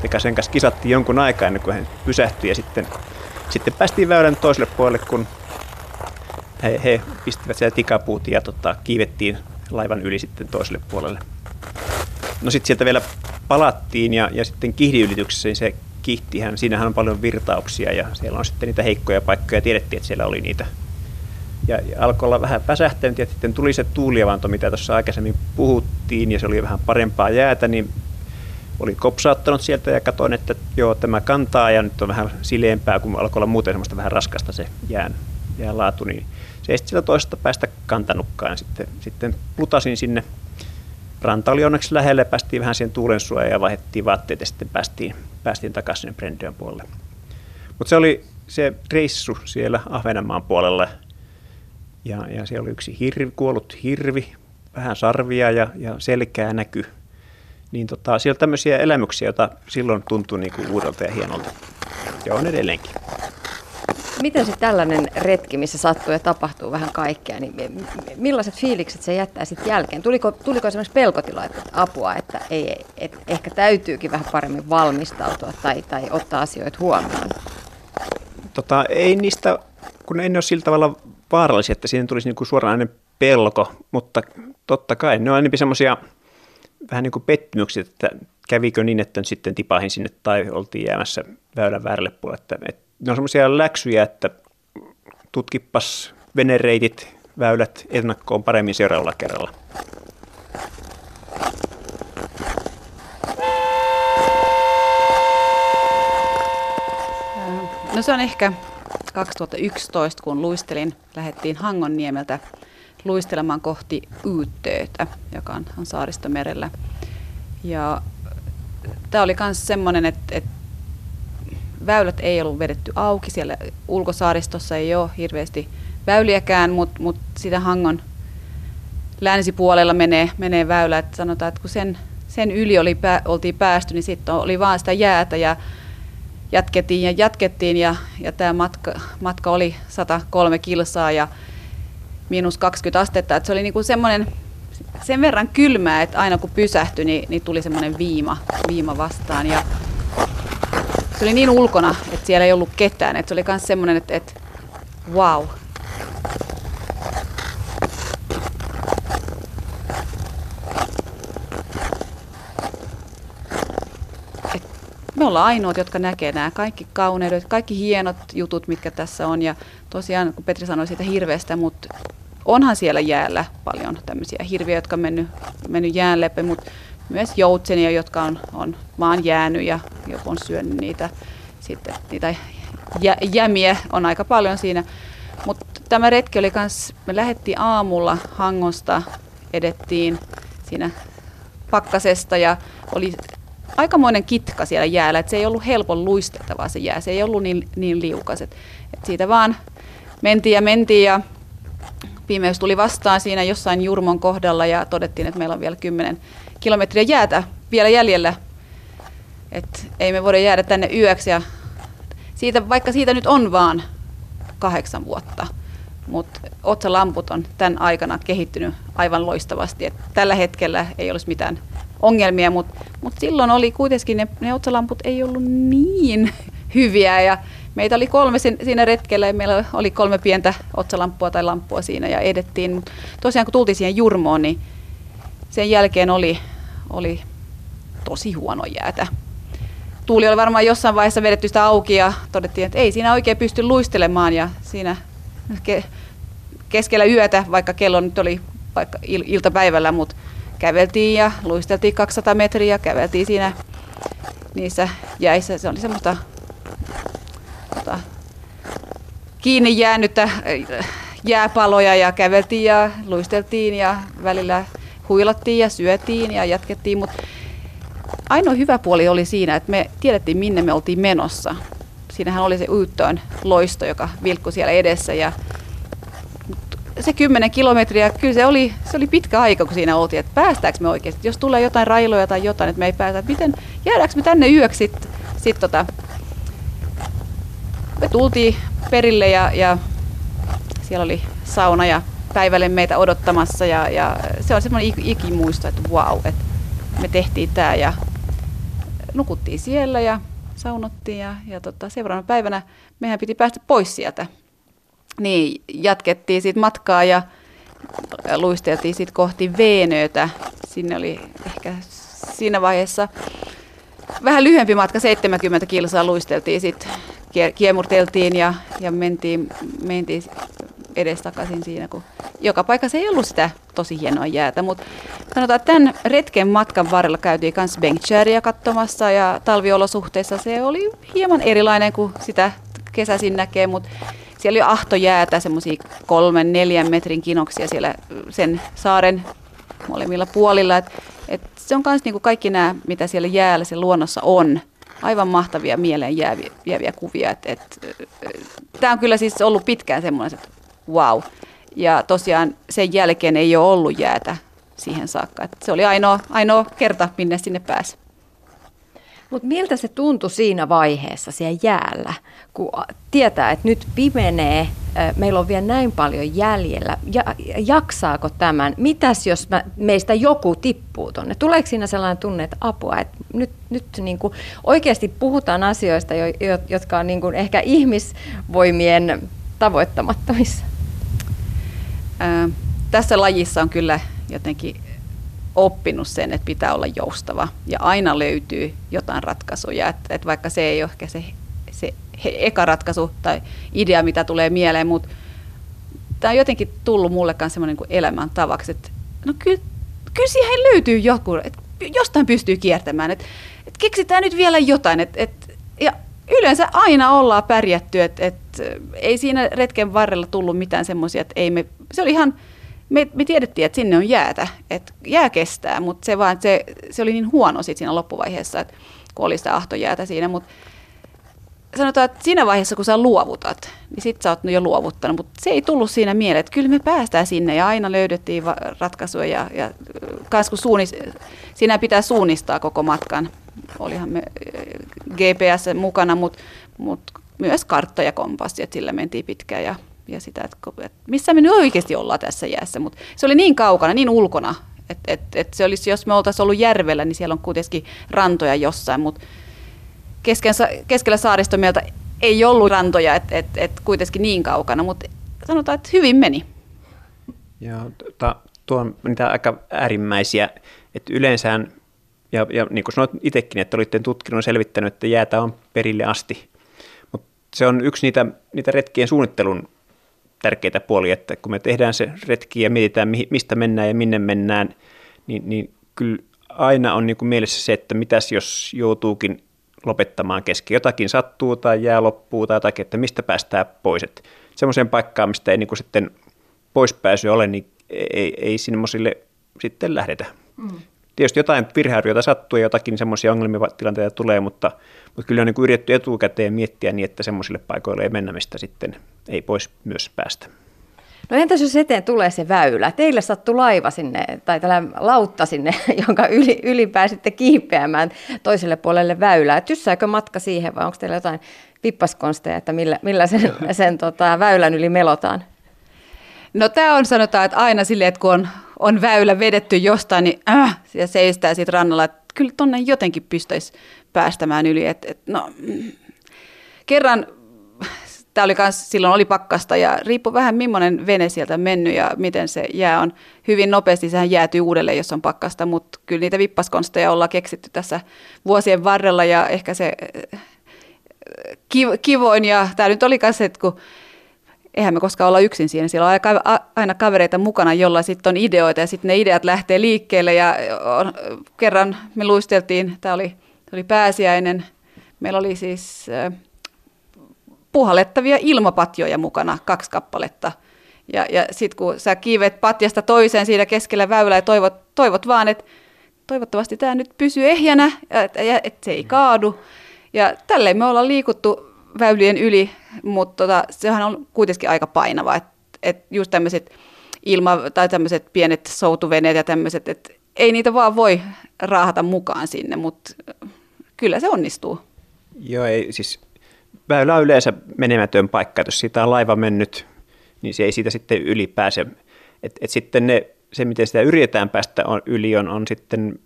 Sekä sen kanssa kisattiin jonkun aikaa ennen kuin hän pysähtyi ja sitten, sitten päästiin väylän toiselle puolelle, kun he, he pistivät siellä tikapuut ja tota, kiivettiin laivan yli sitten toiselle puolelle. No sitten sieltä vielä palattiin ja, ja sitten kihdiylityksessä niin se kiihtihän, siinähän on paljon virtauksia ja siellä on sitten niitä heikkoja paikkoja. Tiedettiin, että siellä oli niitä. Ja, ja alkoi olla vähän väsähtänyt ja sitten tuli se tuuliavanto, mitä tuossa aikaisemmin puhuttiin ja se oli vähän parempaa jäätä, niin oli kopsauttanut sieltä ja katsoin, että joo, tämä kantaa ja nyt on vähän sileempää, kun alkoi olla muuten semmoista vähän raskasta se jään, jään laatu, niin seitsemäntoista päästä Kantanukkaan. Sitten, sitten plutasin sinne. Ranta oli onneksi lähellä, päästiin vähän siihen tuulensuojaan ja vaihdettiin vaatteet ja sitten päästiin, päästiin takaisin sinne Brändön puolelle. Mutta se oli se reissu siellä Ahvenanmaan puolella. Ja, ja siellä oli yksi hirvi, kuollut hirvi, vähän sarvia ja, ja selkää näkyi. Niin tota, siellä on tämmöisiä elämyksiä, joita silloin tuntui niin kuin uudelta ja hienolta. Ja on edelleenkin. Miten se tällainen retki, missä sattuu ja tapahtuu vähän kaikkea, niin millaiset fiilikset se jättää sitten jälkeen? Tuliko, tuliko esimerkiksi pelkotila, että apua, että ei, et ehkä täytyykin vähän paremmin valmistautua tai, tai ottaa asioita huomioon? Tota, ei niistä, kun ei ne ole sillä tavalla vaarallisia, että siihen tulisi niinku suoranainen pelko, mutta totta kai ne on enemmän semmoisia vähän niin kuin pettymyksiä, että kävikö niin, että sitten tipahin sinne tai oltiin jäämässä väylän väärälle puolelle. Että, että ne on semmoisia läksyjä, että tutkipas venereitit, väylät ennakkoon paremmin seuraavalla kerralla. No se on ehkä kaksituhattayksitoista, kun luistelin, lähdettiin Hangonniemeltä luistelemaan kohti Utöötä, joka on saaristomerellä. Ja tämä oli myös semmoinen, että, että väylät ei ollut vedetty auki. Siellä ulkosaaristossa ei ole hirveästi väyliäkään, mutta mut sitä Hangon länsipuolella menee, menee väylä. Et sanotaan, että kun sen, sen yli oli pää, oltiin päästy, niin sitten oli vaan sitä jäätä ja jatkettiin ja jatkettiin. Ja, ja tämä matka, matka oli sata kolme kilsaa ja miinus kaksikymmentä astetta. Et se oli niinku semmoinen sen verran kylmää, että aina kun pysähtyi, niin, niin tuli semmoinen viima, viima vastaan. Ja se oli niin ulkona, että siellä ei ollut ketään. Et se oli myös semmoinen, että et, wow. Et me ollaan ainoat, jotka näkee nämä kaikki kauneudet, kaikki hienot jutut, mitkä tässä on. Ja tosiaan, kun Petri sanoi siitä hirveästä, mutta onhan siellä jäällä paljon tämmöisiä hirviä, jotka on mennyt, mennyt jään läpi, mutta myös joutsenia, jotka on, on vaan jäänyt ja joku on syönyt niitä. Sitten niitä jä, jämiä on aika paljon siinä. Mutta tämä retki oli kans, me lähdettiin aamulla Hangosta, edettiin siinä pakkasesta ja oli aikamoinen kitka siellä jäällä. Et se ei ollut helpon luisteltavaa se jää, se ei ollut niin, niin liukas. Et siitä vaan mentiin ja mentiin ja pimeys tuli vastaan siinä jossain Jurmon kohdalla ja todettiin, että meillä on vielä kymmenen kilometriä jäätä vielä jäljellä. Et ei me voida jäädä tänne yöksi. Ja siitä, vaikka siitä nyt on vaan kahdeksan vuotta, mutta otsalamput on tämän aikana kehittynyt aivan loistavasti. Et tällä hetkellä ei olisi mitään ongelmia, mutta mut silloin oli kuitenkin ne, ne otsalamput ei ollut niin hyviä. Ja meitä oli kolme siinä retkellä ja meillä oli kolme pientä otsalamppua tai lamppua siinä ja edettiin. Mut tosiaan kun tultiin siihen Jurmoon, niin sen jälkeen oli, oli tosi huono jäätä. Tuuli oli varmaan jossain vaiheessa vedetty sitä auki ja todettiin, että ei siinä oikein pysty luistelemaan. Ja siinä ke- keskellä yötä, vaikka kello nyt oli vaikka il- iltapäivällä, mutta käveltiin ja luisteltiin kaksisataa metriä, käveltiin siinä niissä jäissä. Se oli semmoista tota, kiinni jäänyttä jääpaloja ja käveltiin ja luisteltiin ja välillä huilattiin ja syötiin ja jatkettiin, mutta ainoa hyvä puoli oli siinä, että me tiedettiin, minne me oltiin menossa. Siinähän oli se Utön loisto, joka vilkkui siellä edessä. Ja se kymmenen kilometriä, kyllä se oli, se oli pitkä aika, kun siinä oltiin, että päästäänkö me oikeasti. Jos tulee jotain railoja tai jotain, että me ei päästä, että miten, jäädäänkö me tänne yöksi sitten. Sit tota, me tultiin perille ja, ja siellä oli sauna ja päivälle meitä odottamassa ja, ja se on semmoinen ikimuisto, että vau, että me tehtiin tämä ja nukuttiin siellä ja saunottiin ja, ja tota, seuraavana päivänä mehän piti päästä pois sieltä. Niin jatkettiin siitä matkaa ja luisteltiin sitten kohti Veenötä. Sinne oli ehkä siinä vaiheessa vähän lyhyempi matka, seitsemänkymmentä kilsaa luisteltiin sitten, kiemurteltiin ja, ja mentiin, mentiin edestakaisin siinä, kun joka paikassa ei ollut sitä tosi hienoa jäätä, mutta sanotaan, että tämän retken matkan varrella käytiin myös Bengtskääriä katsomassa ja talviolosuhteissa se oli hieman erilainen kuin sitä kesäisin näkee, mutta Siellä oli ahtojäätä, semmoisia kolmen, neljän metrin kinoksia siellä sen saaren molemmilla puolilla. Et, et se on myös niinku kaikki nämä, mitä siellä jäällä, se luonnossa on. Aivan mahtavia mieleen jääviä, jääviä kuvia. Tämä on kyllä siis ollut pitkään semmoinen, että wow. Ja tosiaan sen jälkeen ei ole ollut jäätä siihen saakka. Et se oli ainoa, ainoa kerta, minne sinne pääsi. Mutta miltä se tuntui siinä vaiheessa siellä jäällä, kun tietää, että nyt pimenee, meillä on vielä näin paljon jäljellä, ja, jaksaako tämän? Mitäs jos mä, meistä joku tippuu tuonne? Tuleeko siinä sellainen tunne, että apua, että nyt, nyt niinku, oikeasti puhutaan asioista, jo, jotka on niinku ehkä ihmisvoimien tavoittamattomissa? Ää, tässä lajissa on kyllä jotenkin oppinut sen, että pitää olla joustava ja aina löytyy jotain ratkaisuja, että et vaikka se ei ole ehkä se, se eka ratkaisu tai idea, mitä tulee mieleen, mutta tämä on jotenkin tullut mullekaan semmoinen kuin elämän tavaksi, että no kyllä, kyllä siihen löytyy joku, että jostain pystyy kiertämään, että, että keksitään nyt vielä jotain, että, että, ja yleensä aina ollaan pärjätty, että, että ei siinä retken varrella tullut mitään semmoisia, että ei me, se oli ihan Me, me tiedettiin, että sinne on jäätä, että jää kestää, mutta se, vaan, se, se oli niin huono sit siinä loppuvaiheessa, että kun oli sitä ahtojäätä siinä. Mut sanotaan, että siinä vaiheessa, kun sä luovutat, niin sit sä oot jo luovuttanut, mutta se ei tullut siinä mieleen, että kyllä me päästään sinne ja aina löydettiin ratkaisuja. Ja, ja kans kun suunnis, siinä pitää suunnistaa koko matkan, olihan me G P S mukana, mutta mut myös kartta ja kompassi, että sillä mentiin pitkään ja ja sitä, että missä me nyt oikeasti ollaan tässä jäässä, mutta se oli niin kaukana, niin ulkona, että, että, että se olisi, jos me oltaisiin ollut järvellä, niin siellä on kuitenkin rantoja jossain, mutta keskellä saaristomieltä ei ollut rantoja, että, että, että kuitenkin niin kaukana, mutta sanotaan, että hyvin meni. Joo, tuota, tuo on niitä aika äärimmäisiä, että yleensähän, ja, ja niin kuin sanoit itsekin, että olitte tutkinut ja selvittänyt, että jäätä on perille asti, mutta se on yksi niitä, niitä retkien suunnittelun tärkeitä puolia, että kun me tehdään se retki ja mietitään, mistä mennään ja minne mennään, niin, niin kyllä aina on niin kuin mielessä se, että mitäs jos joutuukin lopettamaan kesken. Jotakin sattuu tai jää loppuu tai jotakin, että mistä päästään pois. Että semmoiseen paikkaan, mistä ei niin kuin sitten poispääsyä ole, niin ei, ei semmoisille sitten lähdetä. Mm. Tietysti jotain virhearvioita sattuu ja jotakin semmoisia ongelmatilanteita tulee, mutta, mutta kyllä on niin yritetty etukäteen miettiä niin, että semmoisille paikoille ei mennä, mistä sitten ei pois myös päästä. No entäs jos eteen tulee se väylä? Teille sattui laiva sinne tai tällainen lautta sinne, jonka yli, yli pääsitte kiipeämään toiselle puolelle väylää. Tyssääkö matka siihen vai onko teillä jotain vippaskonsteja, että millä, millä sen, sen tota, väylän yli melotaan? No tämä on sanotaan, että aina silleen, että kun on, on väylä vedetty jostain, niin äh, ja seistää siitä rannalla, että kyllä tuonne jotenkin pystyisi päästämään yli. Et, et, no, mm. Kerran, tämä oli kans, silloin oli pakkasta ja riippui vähän millainen vene sieltä on mennyt ja miten se jää on. Hyvin nopeasti sehän jäätyy uudelleen, jos on pakkasta, mutta kyllä niitä vippaskonsteja ollaan keksitty tässä vuosien varrella ja ehkä se kivoin ja tämä nyt oli myös se, että kun eihän me koskaan olla yksin siinä. Siellä on aina kavereita mukana, jolla sitten on ideoita ja sitten ne ideat lähtee liikkeelle. Ja kerran me luisteltiin, tämä oli, oli pääsiäinen, meillä oli siis puhallettavia ilmapatjoja mukana, kaksi kappaletta. Ja, ja sitten kun sä kiiveet patjasta toiseen siinä keskellä väylää ja toivot, toivot vaan, että toivottavasti tämä nyt pysyy ehjänä, että se ei kaadu. Ja tälleen me ollaan liikuttu väylien yli, mutta tota, sehän on kuitenkin aika painava, että et just tämmöiset ilma- tai tämmöiset pienet soutuveneet ja tämmöiset, että ei niitä vaan voi raahata mukaan sinne, mutta kyllä se onnistuu. Joo, ei siis väylä on yleensä menemätön paikka, jos siitä on laiva mennyt, niin se ei siitä sitten yli pääse. Et, et sitten ne, se, miten sitä yritetään päästä on, yli, on, on sitten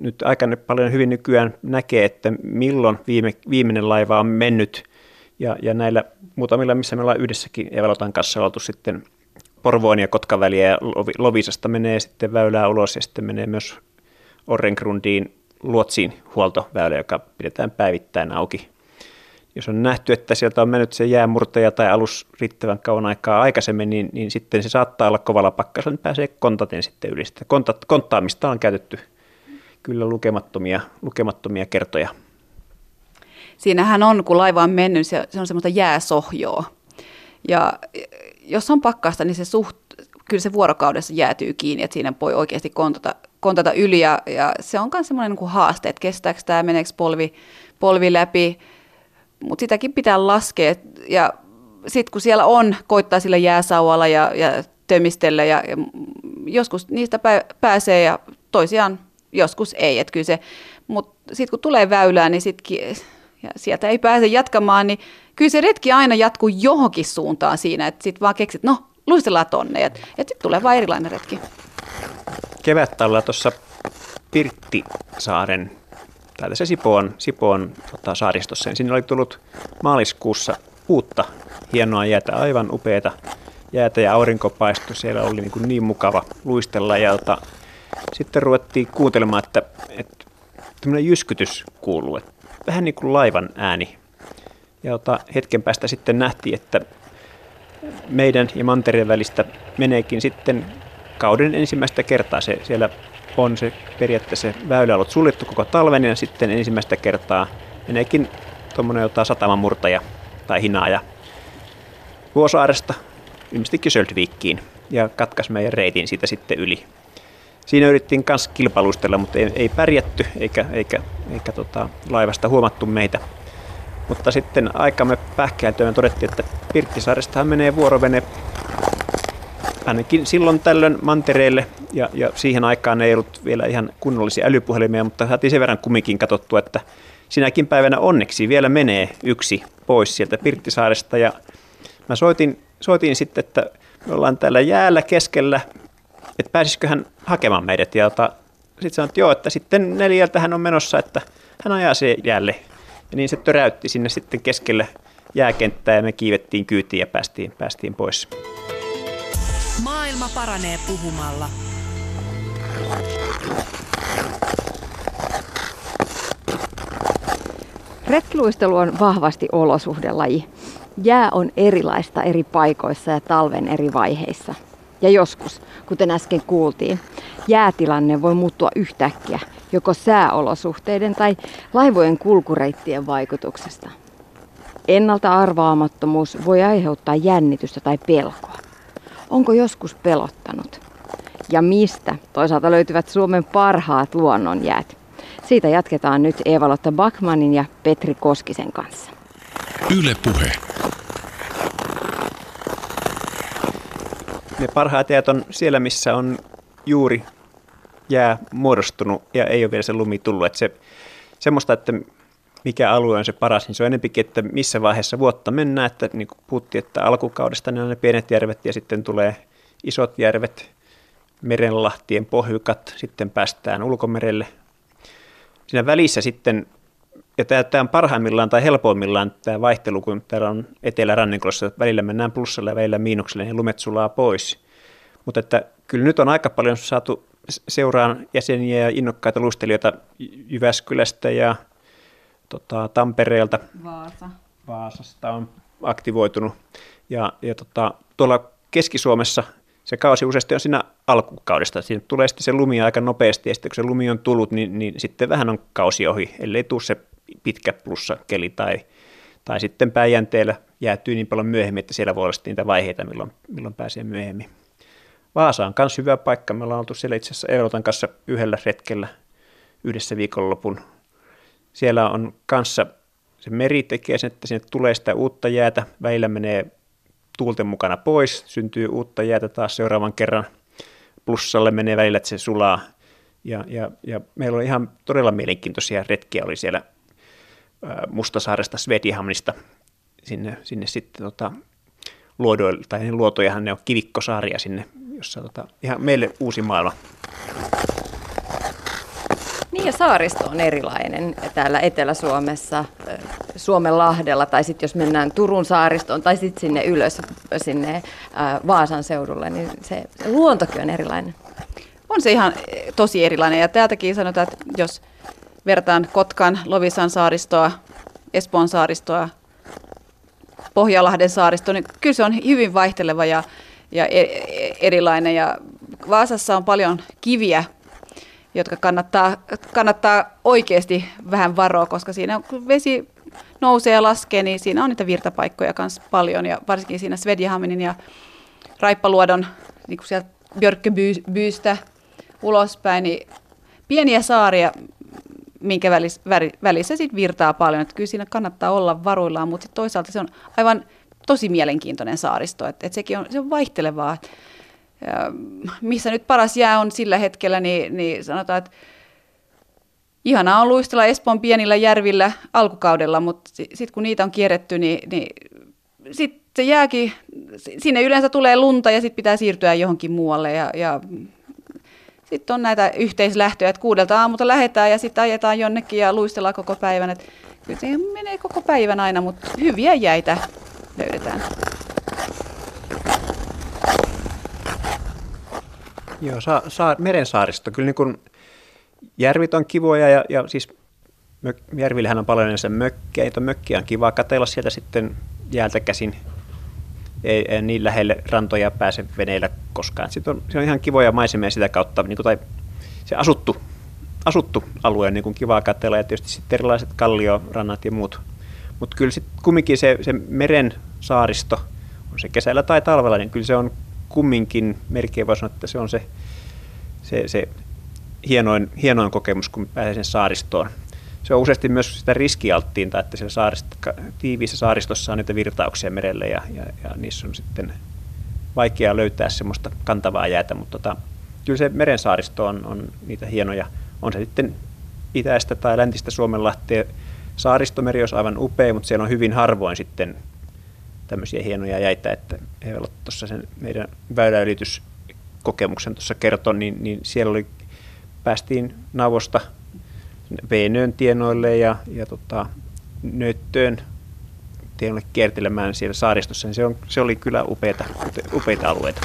nyt aika paljon hyvin nykyään näkee, että milloin viime, viimeinen laiva on mennyt. Ja, ja näillä muutamilla, missä me ollaan yhdessäkin Eva-Lotan kanssa oltu sitten Porvoon ja Kotkan väliä ja Lovisasta menee sitten väylää ulos ja sitten menee myös Orrengrundiin Luotsiin huoltoväylä, joka pidetään päivittäin auki. Jos on nähty, että sieltä on mennyt se jäämurtaja tai alus riittävän kauan aikaa aikaisemmin, niin, niin sitten se saattaa olla kovalla pakkasella, niin pääsee kontaten sitten yli. Konta, konttaamista on käytetty kyllä lukemattomia, lukemattomia kertoja. Siinähän on, kun laiva on mennyt, se on semmoista jääsohjoa. Ja jos on pakkasta, niin se suht, kyllä se vuorokaudessa jäätyy kiinni, että siinä voi oikeasti kontata, kontata yli. Ja, ja se on myös semmoinen niin kuin haaste, että kestääkö tämä, meneekö polvi, polvi läpi. Mutta sitäkin pitää laskea. Ja sitten kun siellä on, koittaa sillä jääsauvalla ja, ja tömistellä. Ja, ja joskus niistä pääsee ja toisiaan joskus ei. Että kyllä se, mutta sitten kun tulee väylää, niin sitkin... Ja sieltä ei pääse jatkamaan, niin kyllä se retki aina jatkuu johonkin suuntaan siinä, että sitten vaan keksit, no luistellaan tonne, ja, ja sitten tulee vaan erilainen retki. Kevättällä tuossa Pirttisaaren, täällä se Sipoon, Sipoon tota, saaristossa, niin sinne oli tullut maaliskuussa uutta hienoa jäätä, aivan upeata jäätä ja aurinkopaisto, siellä oli niin, kuin niin mukava luistella, ja jota. Sitten ruvettiin kuuntelemaan, että, että tämmöinen jyskytys kuuluu, että vähän niin kuin laivan ääni. Ja ota, hetken päästä sitten nähtiin, että meidän ja Mantereen välistä meneekin sitten kauden ensimmäistä kertaa. Se, siellä on se periaatteessa se väylä ollut suljettu koko talven ja sitten ensimmäistä kertaa meneekin tuommoinen jotain satamamurtaja tai hinaaja Vuosaaresta ilmeisesti Söldvikkiin ja katkaisi meidän reitin siitä sitten yli. Siinä yrittiin kanssa kilpailustella, mutta ei, ei pärjätty eikä, eikä, eikä tota, laivasta huomattu meitä. Mutta sitten aikamme pähkäiltyä todettiin, että Pirttisaarestahan menee vuorovene ainakin silloin tällöin Mantereelle. Ja, ja siihen aikaan ei ollut vielä ihan kunnollisia älypuhelimia, mutta saatiin sen verran kumminkin katsottua, että sinäkin päivänä onneksi vielä menee yksi pois sieltä Pirttisaaresta. Ja mä soitin, soitin sitten, että me ollaan täällä jäällä keskellä. Että pääsisikö hän hakemaan meidät. Ja sitten sanoi, että joo, että sitten neljältä hän on menossa, että hän ajaa se jäälle. Ja niin se töräytti sinne sitten keskelle jääkenttää ja me kiivettiin kyytiin ja päästiin, päästiin pois. Maailma paranee puhumalla. Retkiluistelu on vahvasti olosuhdelaji. Jää on erilaista eri paikoissa ja talven eri vaiheissa. Ja joskus, kuten äsken kuultiin, jäätilanne voi muuttua yhtäkkiä joko sääolosuhteiden tai laivojen kulkureittien vaikutuksesta. Ennalta arvaamattomuus voi aiheuttaa jännitystä tai pelkoa. Onko joskus pelottanut? Ja mistä toisaalta löytyvät Suomen parhaat luonnonjäät? Siitä jatketaan nyt Eva-Lotta Backmanin ja Petri Koskisen kanssa. Yle Puhe. Ne parhaat jäät on siellä, missä on juuri jää muodostunut ja ei ole vielä se lumi tullut. Että se, semmoista, että mikä alue on se paras, niin se on enempikin, että missä vaiheessa vuotta mennään. Että niin kuin puhuttiin, että alkukaudesta ne on ne pienet järvet ja sitten tulee isot järvet, merenlahtien pohjukat, sitten päästään ulkomerelle. Siinä välissä sitten, ja tämä on parhaimmillaan tai helpoimmillaan tämä vaihtelu, kun täällä on etelärannikolla, välillä mennään plussalle ja välillä miinukselle, niin lumet sulaa pois. Mutta että kyllä nyt on aika paljon saatu seuraan jäseniä ja innokkaita luistelijoita Jyväskylästä ja tota, Tampereelta. Vaasa. Vaasasta on aktivoitunut. Ja, ja tota, tuolla Keski-Suomessa se kausi useasti on siinä alkukaudesta. Siinä tulee sitten se lumi aika nopeasti ja sitten kun se lumi on tullut, niin, niin sitten vähän on kausi ohi, ellei tule se pitkä plussa keli tai, tai sitten pääjänteellä jäätyy niin paljon myöhemmin, että siellä voi olla niitä vaiheita, milloin, milloin pääsee myöhemmin. Vaasa on myös hyvä paikka. Me ollaan oltu siellä itse asiassa Elotan kanssa yhdellä retkellä yhdessä viikonlopun. Siellä on kanssa, se meri tekee sen, että sinne tulee sitä uutta jäätä. Välillä menee tuulten mukana pois, syntyy uutta jäätä taas seuraavan kerran. Plussalle menee välillä, että se sulaa. Ja, ja, ja meillä oli ihan todella mielenkiintoisia retkiä oli siellä Mustasaaresta Svedjehamnista sinne, sinne sitten tota, luodoille, tai ne luotojahan ne on kivikkosaaria sinne, jossa tota, ihan meille uusi maailma. Niin ja saaristo on erilainen täällä Etelä-Suomessa, Suomenlahdella, tai sitten jos mennään Turun saaristoon, tai sitten sinne ylös, sinne Vaasan seudulle, niin se luontokin on erilainen. On se ihan tosi erilainen, ja täältäkin sanotaan, että jos vertaan Kotkan, Lovisan saaristoa, Espoon saaristoa, Pohjalahden saaristoa, niin kyllä se on hyvin vaihteleva ja, ja erilainen. Ja Vaasassa on paljon kiviä, jotka kannattaa, kannattaa oikeasti vähän varoa, koska siinä on vesi nousee ja laskee, niin siinä on niitä virtapaikkoja kanssa paljon. Ja varsinkin siinä Svedjehamnin ja Raippaluodon, niin kuin sieltä Björköbystä ulospäin, niin pieniä saaria, minkä välissä, välissä sit virtaa paljon. Että kyllä siinä kannattaa olla varuillaan, mutta toisaalta se on aivan tosi mielenkiintoinen saaristo. Että et sekin on, se on vaihtelevaa. Ja missä nyt paras jää on sillä hetkellä, niin, niin sanotaan, että ihanaa on luistella Espoon pienillä järvillä alkukaudella, mutta sitten kun niitä on kierretty, niin, niin sitten se jääkin, sinne yleensä tulee lunta ja sitten pitää siirtyä johonkin muualle. Ja, ja sitten on näitä yhteislähtöjä, että kuudelta aamuta lähdetään ja sitten ajetaan jonnekin ja luistellaan koko päivän. Et kyllä se menee koko päivän aina, mutta hyviä jäitä löydetään. Joo, saa, saa, merensaaristo. Kyllä niin kun järvit on kivoja ja, ja siis mök, järvillähän on paljon ensin mökkeitä. Mökkiä on kivaa katsella sieltä sitten jäältä käsin. Ei, ei niin lähelle rantoja pääse veneillä koskaan. Sitten on, se on ihan kivoja maisemia sitä kautta. Niin kun, tai se asuttu, asuttu alue on niin kun kivaa katsella ja tietysti sitten erilaiset kalliorannat ja muut. Mutta kyllä sitten kumminkin se, se merensaaristo, on se kesällä tai talvella, niin kyllä se on kumminkin melkein voi sanoa, että se on se, se, se hienoin, hienoin kokemus, kun pääsee sen saaristoon. Se on useasti myös sitä riskialttiinta, että siellä saarist, tiiviissä saaristossa on niitä virtauksia merelle ja, ja, ja niissä on sitten vaikea löytää semmoista kantavaa jäätä, mutta tota, kyllä se merensaaristo on, on niitä hienoja. On se sitten itäistä tai läntistä Suomenlahtia. Saaristomeri on aivan upea, mutta siellä on hyvin harvoin sitten tämmöisiä hienoja jäitä, että Eva-Lotta tuossa sen meidän väyläylityskokemuksen tuossa kertoi, niin, niin siellä oli, päästiin Nauvosta Veenön tienoille ja, ja tota, Nöttöön tienoille kiertelemään siellä saaristossa, niin se, on, se oli kyllä upeita, upeita alueita.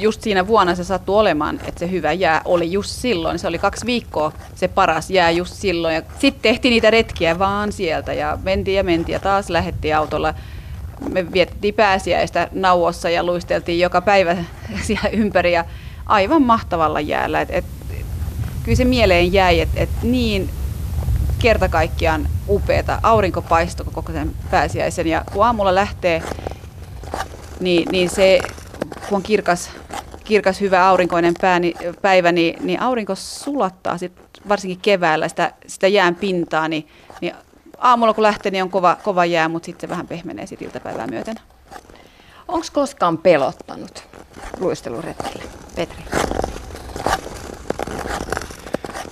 Just siinä vuonna se sattui olemaan, että se hyvä jää oli just silloin. Se oli kaksi viikkoa se paras jää just silloin. Sitten tehtiin niitä retkiä vaan sieltä ja mentiin ja mentiin ja taas lähdettiin autolla. Me vietettiin pääsiäistä Nauvossa ja luisteltiin joka päivä siellä ympäri ja aivan mahtavalla jäällä. Et, et, kyllä se mieleen jäi, että et niin kerta kaikkiaan upeata. Aurinko paistoi koko sen pääsiäisen ja kun aamulla lähtee, niin, niin se... Kun on kirkas, kirkas hyvä aurinkoinen pää, niin, päivä, niin, niin aurinko sulattaa sit, varsinkin keväällä sitä, sitä jään pintaa. Niin, niin aamulla kun lähtee, niin on kova, kova jää, mutta sitten se vähän pehmenee sit iltapäivää myöten. Onko koskaan pelottanut luisteluretkellä, Petri?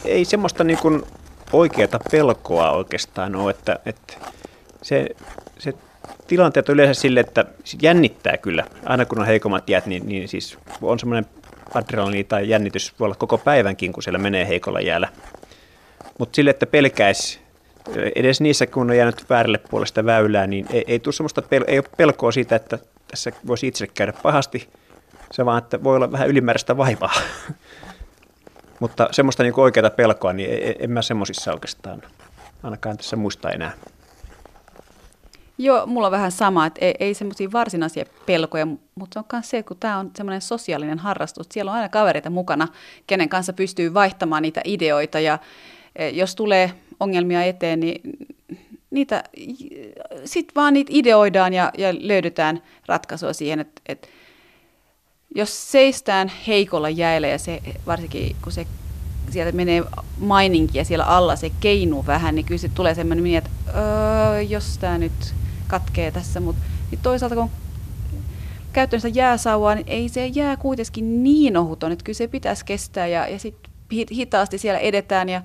Ei semmoista niin kuin oikeata pelkoa oikeastaan ole. Että, että se... se tilanteet on yleensä sille, että jännittää kyllä. Aina kun on heikommat jäät, niin, niin siis on semmoinen adrenaliini tai jännitys voi olla koko päivänkin, kun siellä menee heikolla jäällä. Mutta sille, että pelkäisi edes niissä, kun on jäänyt väärälle puolesta väylää, niin ei, ei, tule semmoista pel- ei ole pelkoa siitä, että tässä voisi itselle käydä pahasti. Se vaan, että voi olla vähän ylimääräistä vaivaa. Mutta semmoista niin kuin oikeata pelkoa, niin en mä semmoisissa oikeastaan ainakaan tässä muista enää. Joo, mulla on vähän sama, että ei, ei semmoisia varsinaisia pelkoja, mutta se on myös se, kun tämä on semmoinen sosiaalinen harrastus. Siellä on aina kavereita mukana, kenen kanssa pystyy vaihtamaan niitä ideoita ja jos tulee ongelmia eteen, niin niitä, sit vaan niitä ideoidaan ja, ja löydetään ratkaisua siihen, että, että jos seistään heikolla jäällä ja se, varsinkin kun se sieltä menee maininkia siellä alla, se keinuu vähän, niin kyllä se tulee semmoinen, että öö, jos tämä nyt katkee tässä, mutta niin toisaalta kun käyttänyt sitä jääsauvaa, niin ei se jää kuitenkin niin ohuton, että kyllä se pitäisi kestää ja, ja sitten hitaasti siellä edetään ja,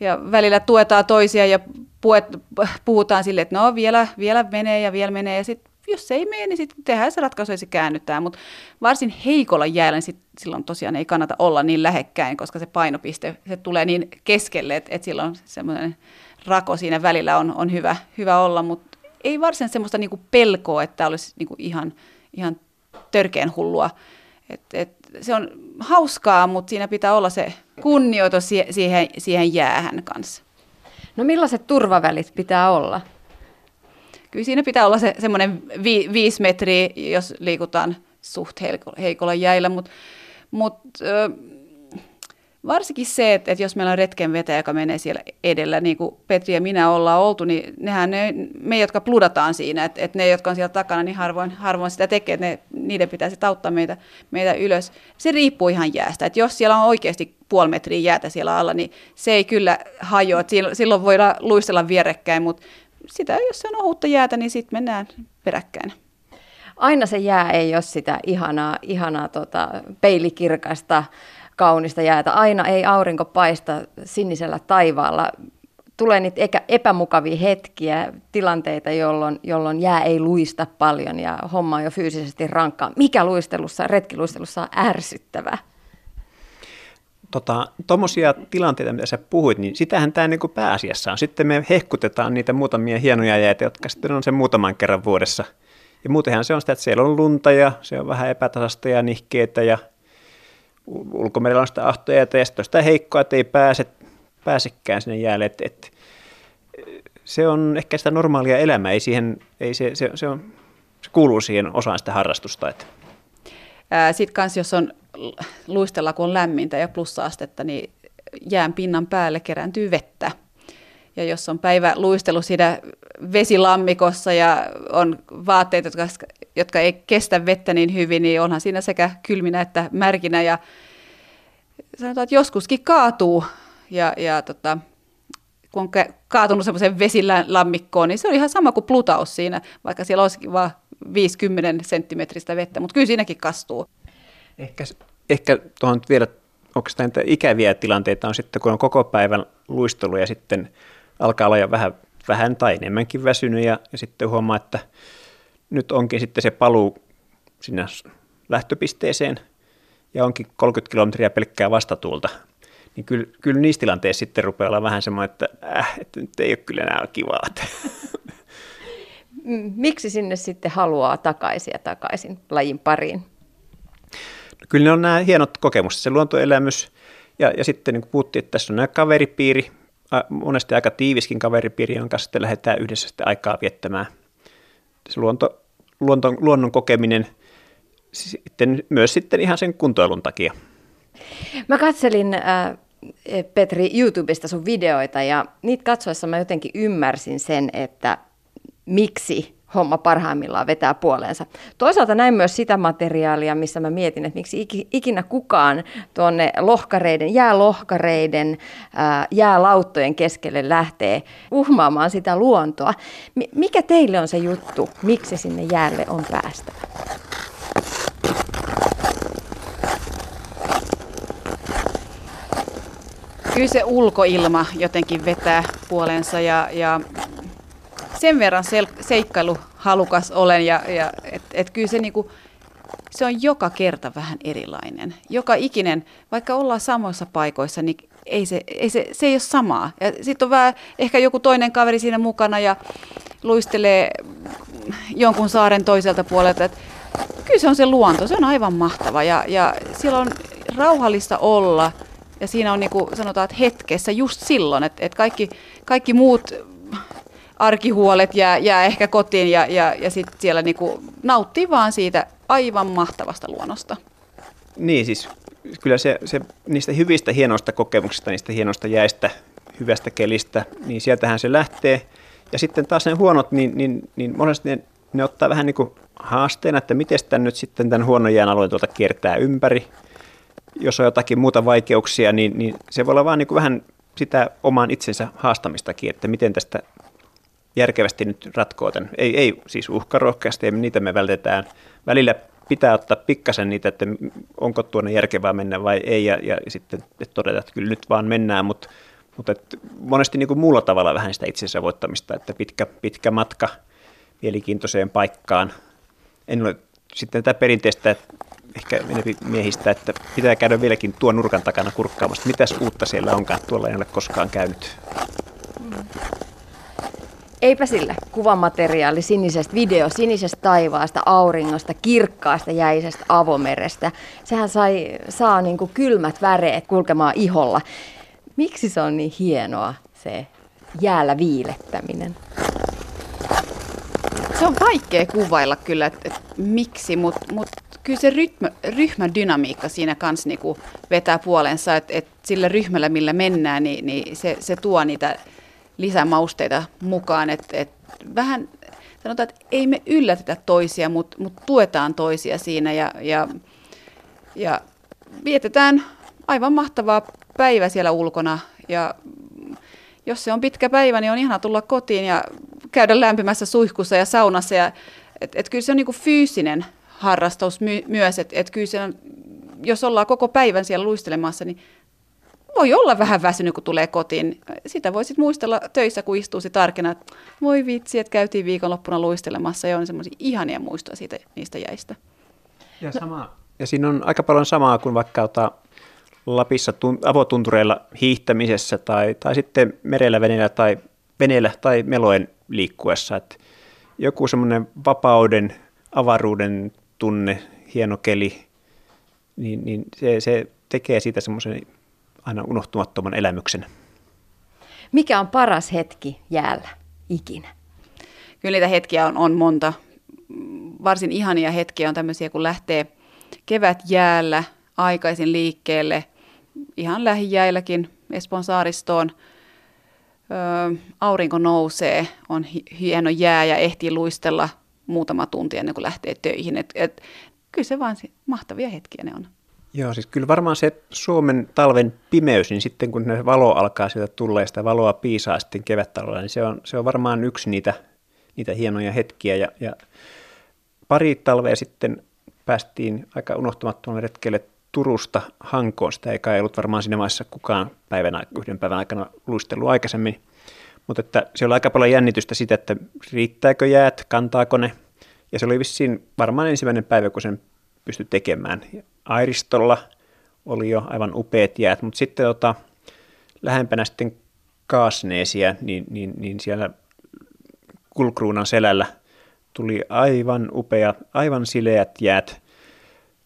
ja välillä tuetaan toisia ja puet, puhutaan silleen, että no vielä, vielä menee ja vielä menee ja sitten jos se ei mene, niin sitten tehdään se ratkaisu ja se käännytään, mutta varsin heikolla jäällä niin sit silloin tosiaan ei kannata olla niin lähekkäin, koska se painopiste se tulee niin keskelle, että et silloin semmoinen rako siinä välillä on, on hyvä, hyvä olla, mutta ei varsin semmoista niinku pelkoa, että olisi niinku ihan, ihan törkeän hullua. Et, et se on hauskaa, mutta siinä pitää olla se kunnioitus siihen, siihen jäähän kanssa. No millaiset turvavälit pitää olla? Kyllä siinä pitää olla se, semmoinen vi, viisi metriä, jos liikutaan suht heikolla jäillä, mutta mut, Varsinkin se, että, että jos meillä on retkenvetäjä, joka menee siellä edellä, niin kuin Petri ja minä ollaan oltu, niin nehän ne, me, jotka pludataan siinä, että, että ne, jotka on siellä takana, niin harvoin, harvoin sitä tekee, että ne, niiden pitäisi auttaa meitä, meitä ylös. Se riippuu ihan jäästä, että jos siellä on oikeasti puoli metriä jäätä siellä alla, niin se ei kyllä hajoa, silloin voidaan luistella vierekkäin, mutta sitä, jos se on ohutta jäätä, niin sitten mennään peräkkäin. Aina se jää ei ole sitä ihanaa, ihanaa tota, peilikirkasta, kaunista jäätä. Aina ei aurinko paista sinisellä taivaalla. Tulee niitä epämukavia hetkiä, tilanteita, jolloin, jolloin jää ei luista paljon ja homma on jo fyysisesti rankkaa. Mikä luistelussa, retkiluistelussa on ärsyttävää? Tuommoisia tota, tilanteita, mitä sä puhuit, niin sitähän tämä niinku pääasiassa on. Sitten me hehkutetaan niitä muutamia hienoja jäitä, jotka sitten on sen muutaman kerran vuodessa. Ja muutenhan se on sitä, että siellä on lunta ja se on vähän epätasasta ja nihkeetä ja ulkomerellä on sitä ahtojäätä ja sitten on sitä heikkoa, että ei pääse, pääsekään sinne jäälle. Et, et, se on ehkä sitä normaalia elämää, ei siihen, ei se, se, se, on, se kuuluu siihen osaan sitä harrastusta. Sitten kanssa, jos on luistella, kun on lämmintä ja plussaastetta, niin jään pinnan päälle kerääntyy vettä. Ja jos on päivä luistelu siinä vesilammikossa ja on vaatteet, jotka, jotka ei kestä vettä niin hyvin, niin onhan siinä sekä kylminä että märkinä. Ja sanotaan, että joskuskin kaatuu. Ja, ja tota, kun on kaatunut semmoiseen vesilammikkoon, niin se on ihan sama kuin plutaus siinä, vaikka siellä olisikin vain viisikymmentä senttimetristä vettä, mutta kyllä siinäkin kastuu. Ehkä, ehkä tuohon vielä oikeastaan niitä ikäviä tilanteita on sitten, kun on koko päivän luistelu ja sitten alkaa olla jo vähän, vähän tai enemmänkin väsynyt ja, ja sitten huomaa, että nyt onkin sitten se paluu sinne lähtöpisteeseen ja onkin kolmekymmentä kilometriä pelkkää vastatuulta. Niin kyllä, kyllä niissä tilanteissa sitten rupeaa olla vähän semmoinen, että, äh, että nyt ei ole kyllä enää kivaa. Miksi sinne sitten haluaa takaisin ja takaisin lajin pariin? Kyllä ne on nämä hienot kokemukset, se luontoelämys ja, ja sitten niin kuin puhuttiin, että tässä on nämä kaveripiiri, monesti aika tiiviskin kaveripiiri, jonka sitten lähdetään yhdessä sitten aikaa viettämään. Se luonto, luonto, luonnon kokeminen sitten, myös sitten ihan sen kuntoilun takia. Mä katselin, äh, Petri, YouTubesta sun videoita ja niitä katsoessa mä jotenkin ymmärsin sen, että miksi homma parhaimmillaan vetää puoleensa. Toisaalta näin myös sitä materiaalia, missä mä mietin, että miksi ikinä kukaan tuonne lohkareiden, jäälohkareiden, jäälauttojen keskelle lähtee uhmaamaan sitä luontoa. Mikä teille on se juttu, miksi sinne jäälle on päästävä? Kyllä se ulkoilma jotenkin vetää puoleensa ja... ja... Sen verran sel- seikkailuhalukas olen, ja, ja et, et kyllä se, niinku, se on joka kerta vähän erilainen. Joka ikinen, vaikka ollaan samoissa paikoissa, niin ei se, ei se, se ei ole samaa. Sitten on vähän ehkä joku toinen kaveri siinä mukana ja luistelee jonkun saaren toiselta puolelta. Et kyllä se on se luonto, se on aivan mahtava ja, ja siellä on rauhallista olla ja siinä on niinku, sanotaan, että hetkessä just silloin, että et kaikki, kaikki muut... Arkihuolet jää, jää ehkä kotiin ja, ja, ja sitten siellä niinku nauttii vaan siitä aivan mahtavasta luonnosta. Niin siis kyllä se, se niistä hyvistä hienoista kokemuksista, niistä hienoista jäistä, hyvästä kelistä, niin sieltähän se lähtee. Ja sitten taas ne huonot, niin, niin, niin monesti ne, ne ottaa vähän niin kuin haasteena, että miten tämän nyt sitten tämän huonon jään alueen tuolta kiertää ympäri. Jos on jotakin muuta vaikeuksia, niin, niin se voi olla vaan niin kuin vähän sitä oman itsensä haastamistakin, että miten tästä... järkevästi nyt ratkoa tämän. Ei, ei siis uhkarohkeasti, niitä me vältetään. Välillä pitää ottaa pikkasen niitä, että onko tuonne järkevää mennä vai ei, ja, ja sitten et todeta, että kyllä nyt vaan mennään, mutta, mutta et monesti niin kuin muulla tavalla vähän sitä itsensä voittamista, että pitkä, pitkä matka mielenkiintoiseen paikkaan. En ole sitten tätä perinteistä ehkä miehistä, että pitää käydä vieläkin tuon nurkan takana kurkkaamassa, mitäs uutta siellä onkaan, tuolla ei ole koskaan käynyt. Eipä sillä. Kuvamateriaali sinisestä, video sinisestä taivaasta, auringosta, kirkkaasta jäisestä avomerestä. Sehän sai, saa niin kuin kylmät väreet kulkemaan iholla. Miksi se on niin hienoa se jäällä viilettäminen? Se on vaikea kuvailla kyllä, että et, miksi, mutta mut, kyllä se rytmä, ryhmän dynamiikka siinä kanssa niinku vetää puolensa, että et sillä ryhmällä, millä mennään, niin, niin se, se tuo niitä lisämausteita mukaan. Et, et vähän sanotaan, että ei me yllätetä toisia, mutta mut tuetaan toisia siinä ja, ja, ja vietetään aivan mahtavaa päivää siellä ulkona. Ja jos se on pitkä päivä, niin on ihana tulla kotiin ja käydä lämpimässä suihkussa ja saunassa. Ja, et, et kyllä se on niinku fyysinen harrastus my, myös. Et, et kyllä se on, jos ollaan koko päivän siellä luistelemassa, niin voi olla vähän väsynyt, kun tulee kotiin. Sitä voi sitten muistella töissä, kun istuu tarkena, että voi vitsi, että käytiin viikonloppuna luistelemassa. Ja on semmoisia ihania muistoja siitä, niistä jäistä. Ja, sama. No. Ja siinä on aika paljon samaa kuin vaikka ota Lapissa avotuntureilla hiihtämisessä tai, tai sitten merellä veneellä tai veneellä tai meloen liikkuessa. Että joku semmoinen vapauden, avaruuden tunne, hieno keli, niin, niin se, se tekee siitä semmoisen aina unohtumattoman elämyksen. Mikä on paras hetki jäällä ikinä? Kyllä niitä hetkiä on, on monta. Varsin ihania hetkiä on tämmöisiä, kun lähtee kevät jäällä aikaisin liikkeelle, ihan lähijäilläkin Espoon saaristoon. Öö, aurinko nousee, on hieno jää ja ehtii luistella muutama tunti ennen kuin lähtee töihin. Et, et, kyllä se vaan mahtavia hetkiä ne on. Joo, siis kyllä varmaan se Suomen talven pimeys, niin sitten kun valo alkaa sieltä tulla ja sitä valoa piisaa sitten kevättalvella, niin se on, se on varmaan yksi niitä, niitä hienoja hetkiä. Ja, ja pari talvea sitten päästiin aika unohtumattoman retkelle Turusta Hankoon. Sitä ei kai ollut varmaan siinä maissa kukaan päivän, yhden päivän aikana luistellut aikaisemmin. Mutta että siellä oli aika paljon jännitystä siitä, että riittääkö jäät, kantaako ne. Ja se oli vissiin varmaan ensimmäinen päivä, kun sen pystyi tekemään. Airistolla oli jo aivan upeat jäät, mutta sitten tota, lähempänä sitten Kaasneesiä, niin, niin, niin siellä Kulkruunan selällä tuli aivan upea, aivan sileät jäät.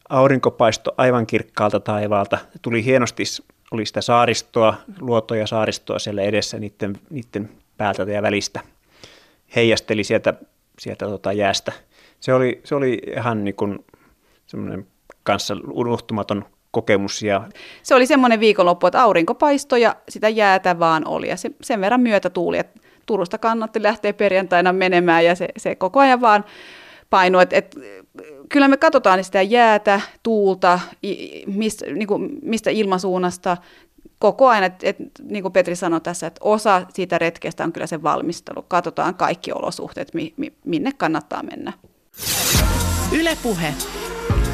Aurinko paistoi aivan kirkkaalta taivaalta. Tuli hienosti, oli sitä saaristoa, luotoja saaristoa siellä edessä niiden, niiden päältä ja välistä. Heijasteli sieltä, sieltä tota jäästä. Se oli, se oli ihan niin kuin semmoinen kanssa unohtumaton kokemus. Ja se oli semmoinen viikonloppu, että aurinko paistoi ja sitä jäätä vaan oli. Ja se, sen verran myötätuuli, että Turusta kannatti lähteä perjantaina menemään ja se, se koko ajan vaan painui. Et, et, kyllä me katsotaan sitä jäätä, tuulta, i, mist, niinku, mistä ilmansuunnasta koko ajan. Et, et, niin kuin Petri sanoi tässä, että osa siitä retkestä on kyllä se valmistelu. Katsotaan kaikki olosuhteet, mi, mi, minne kannattaa mennä. Yle Puhe.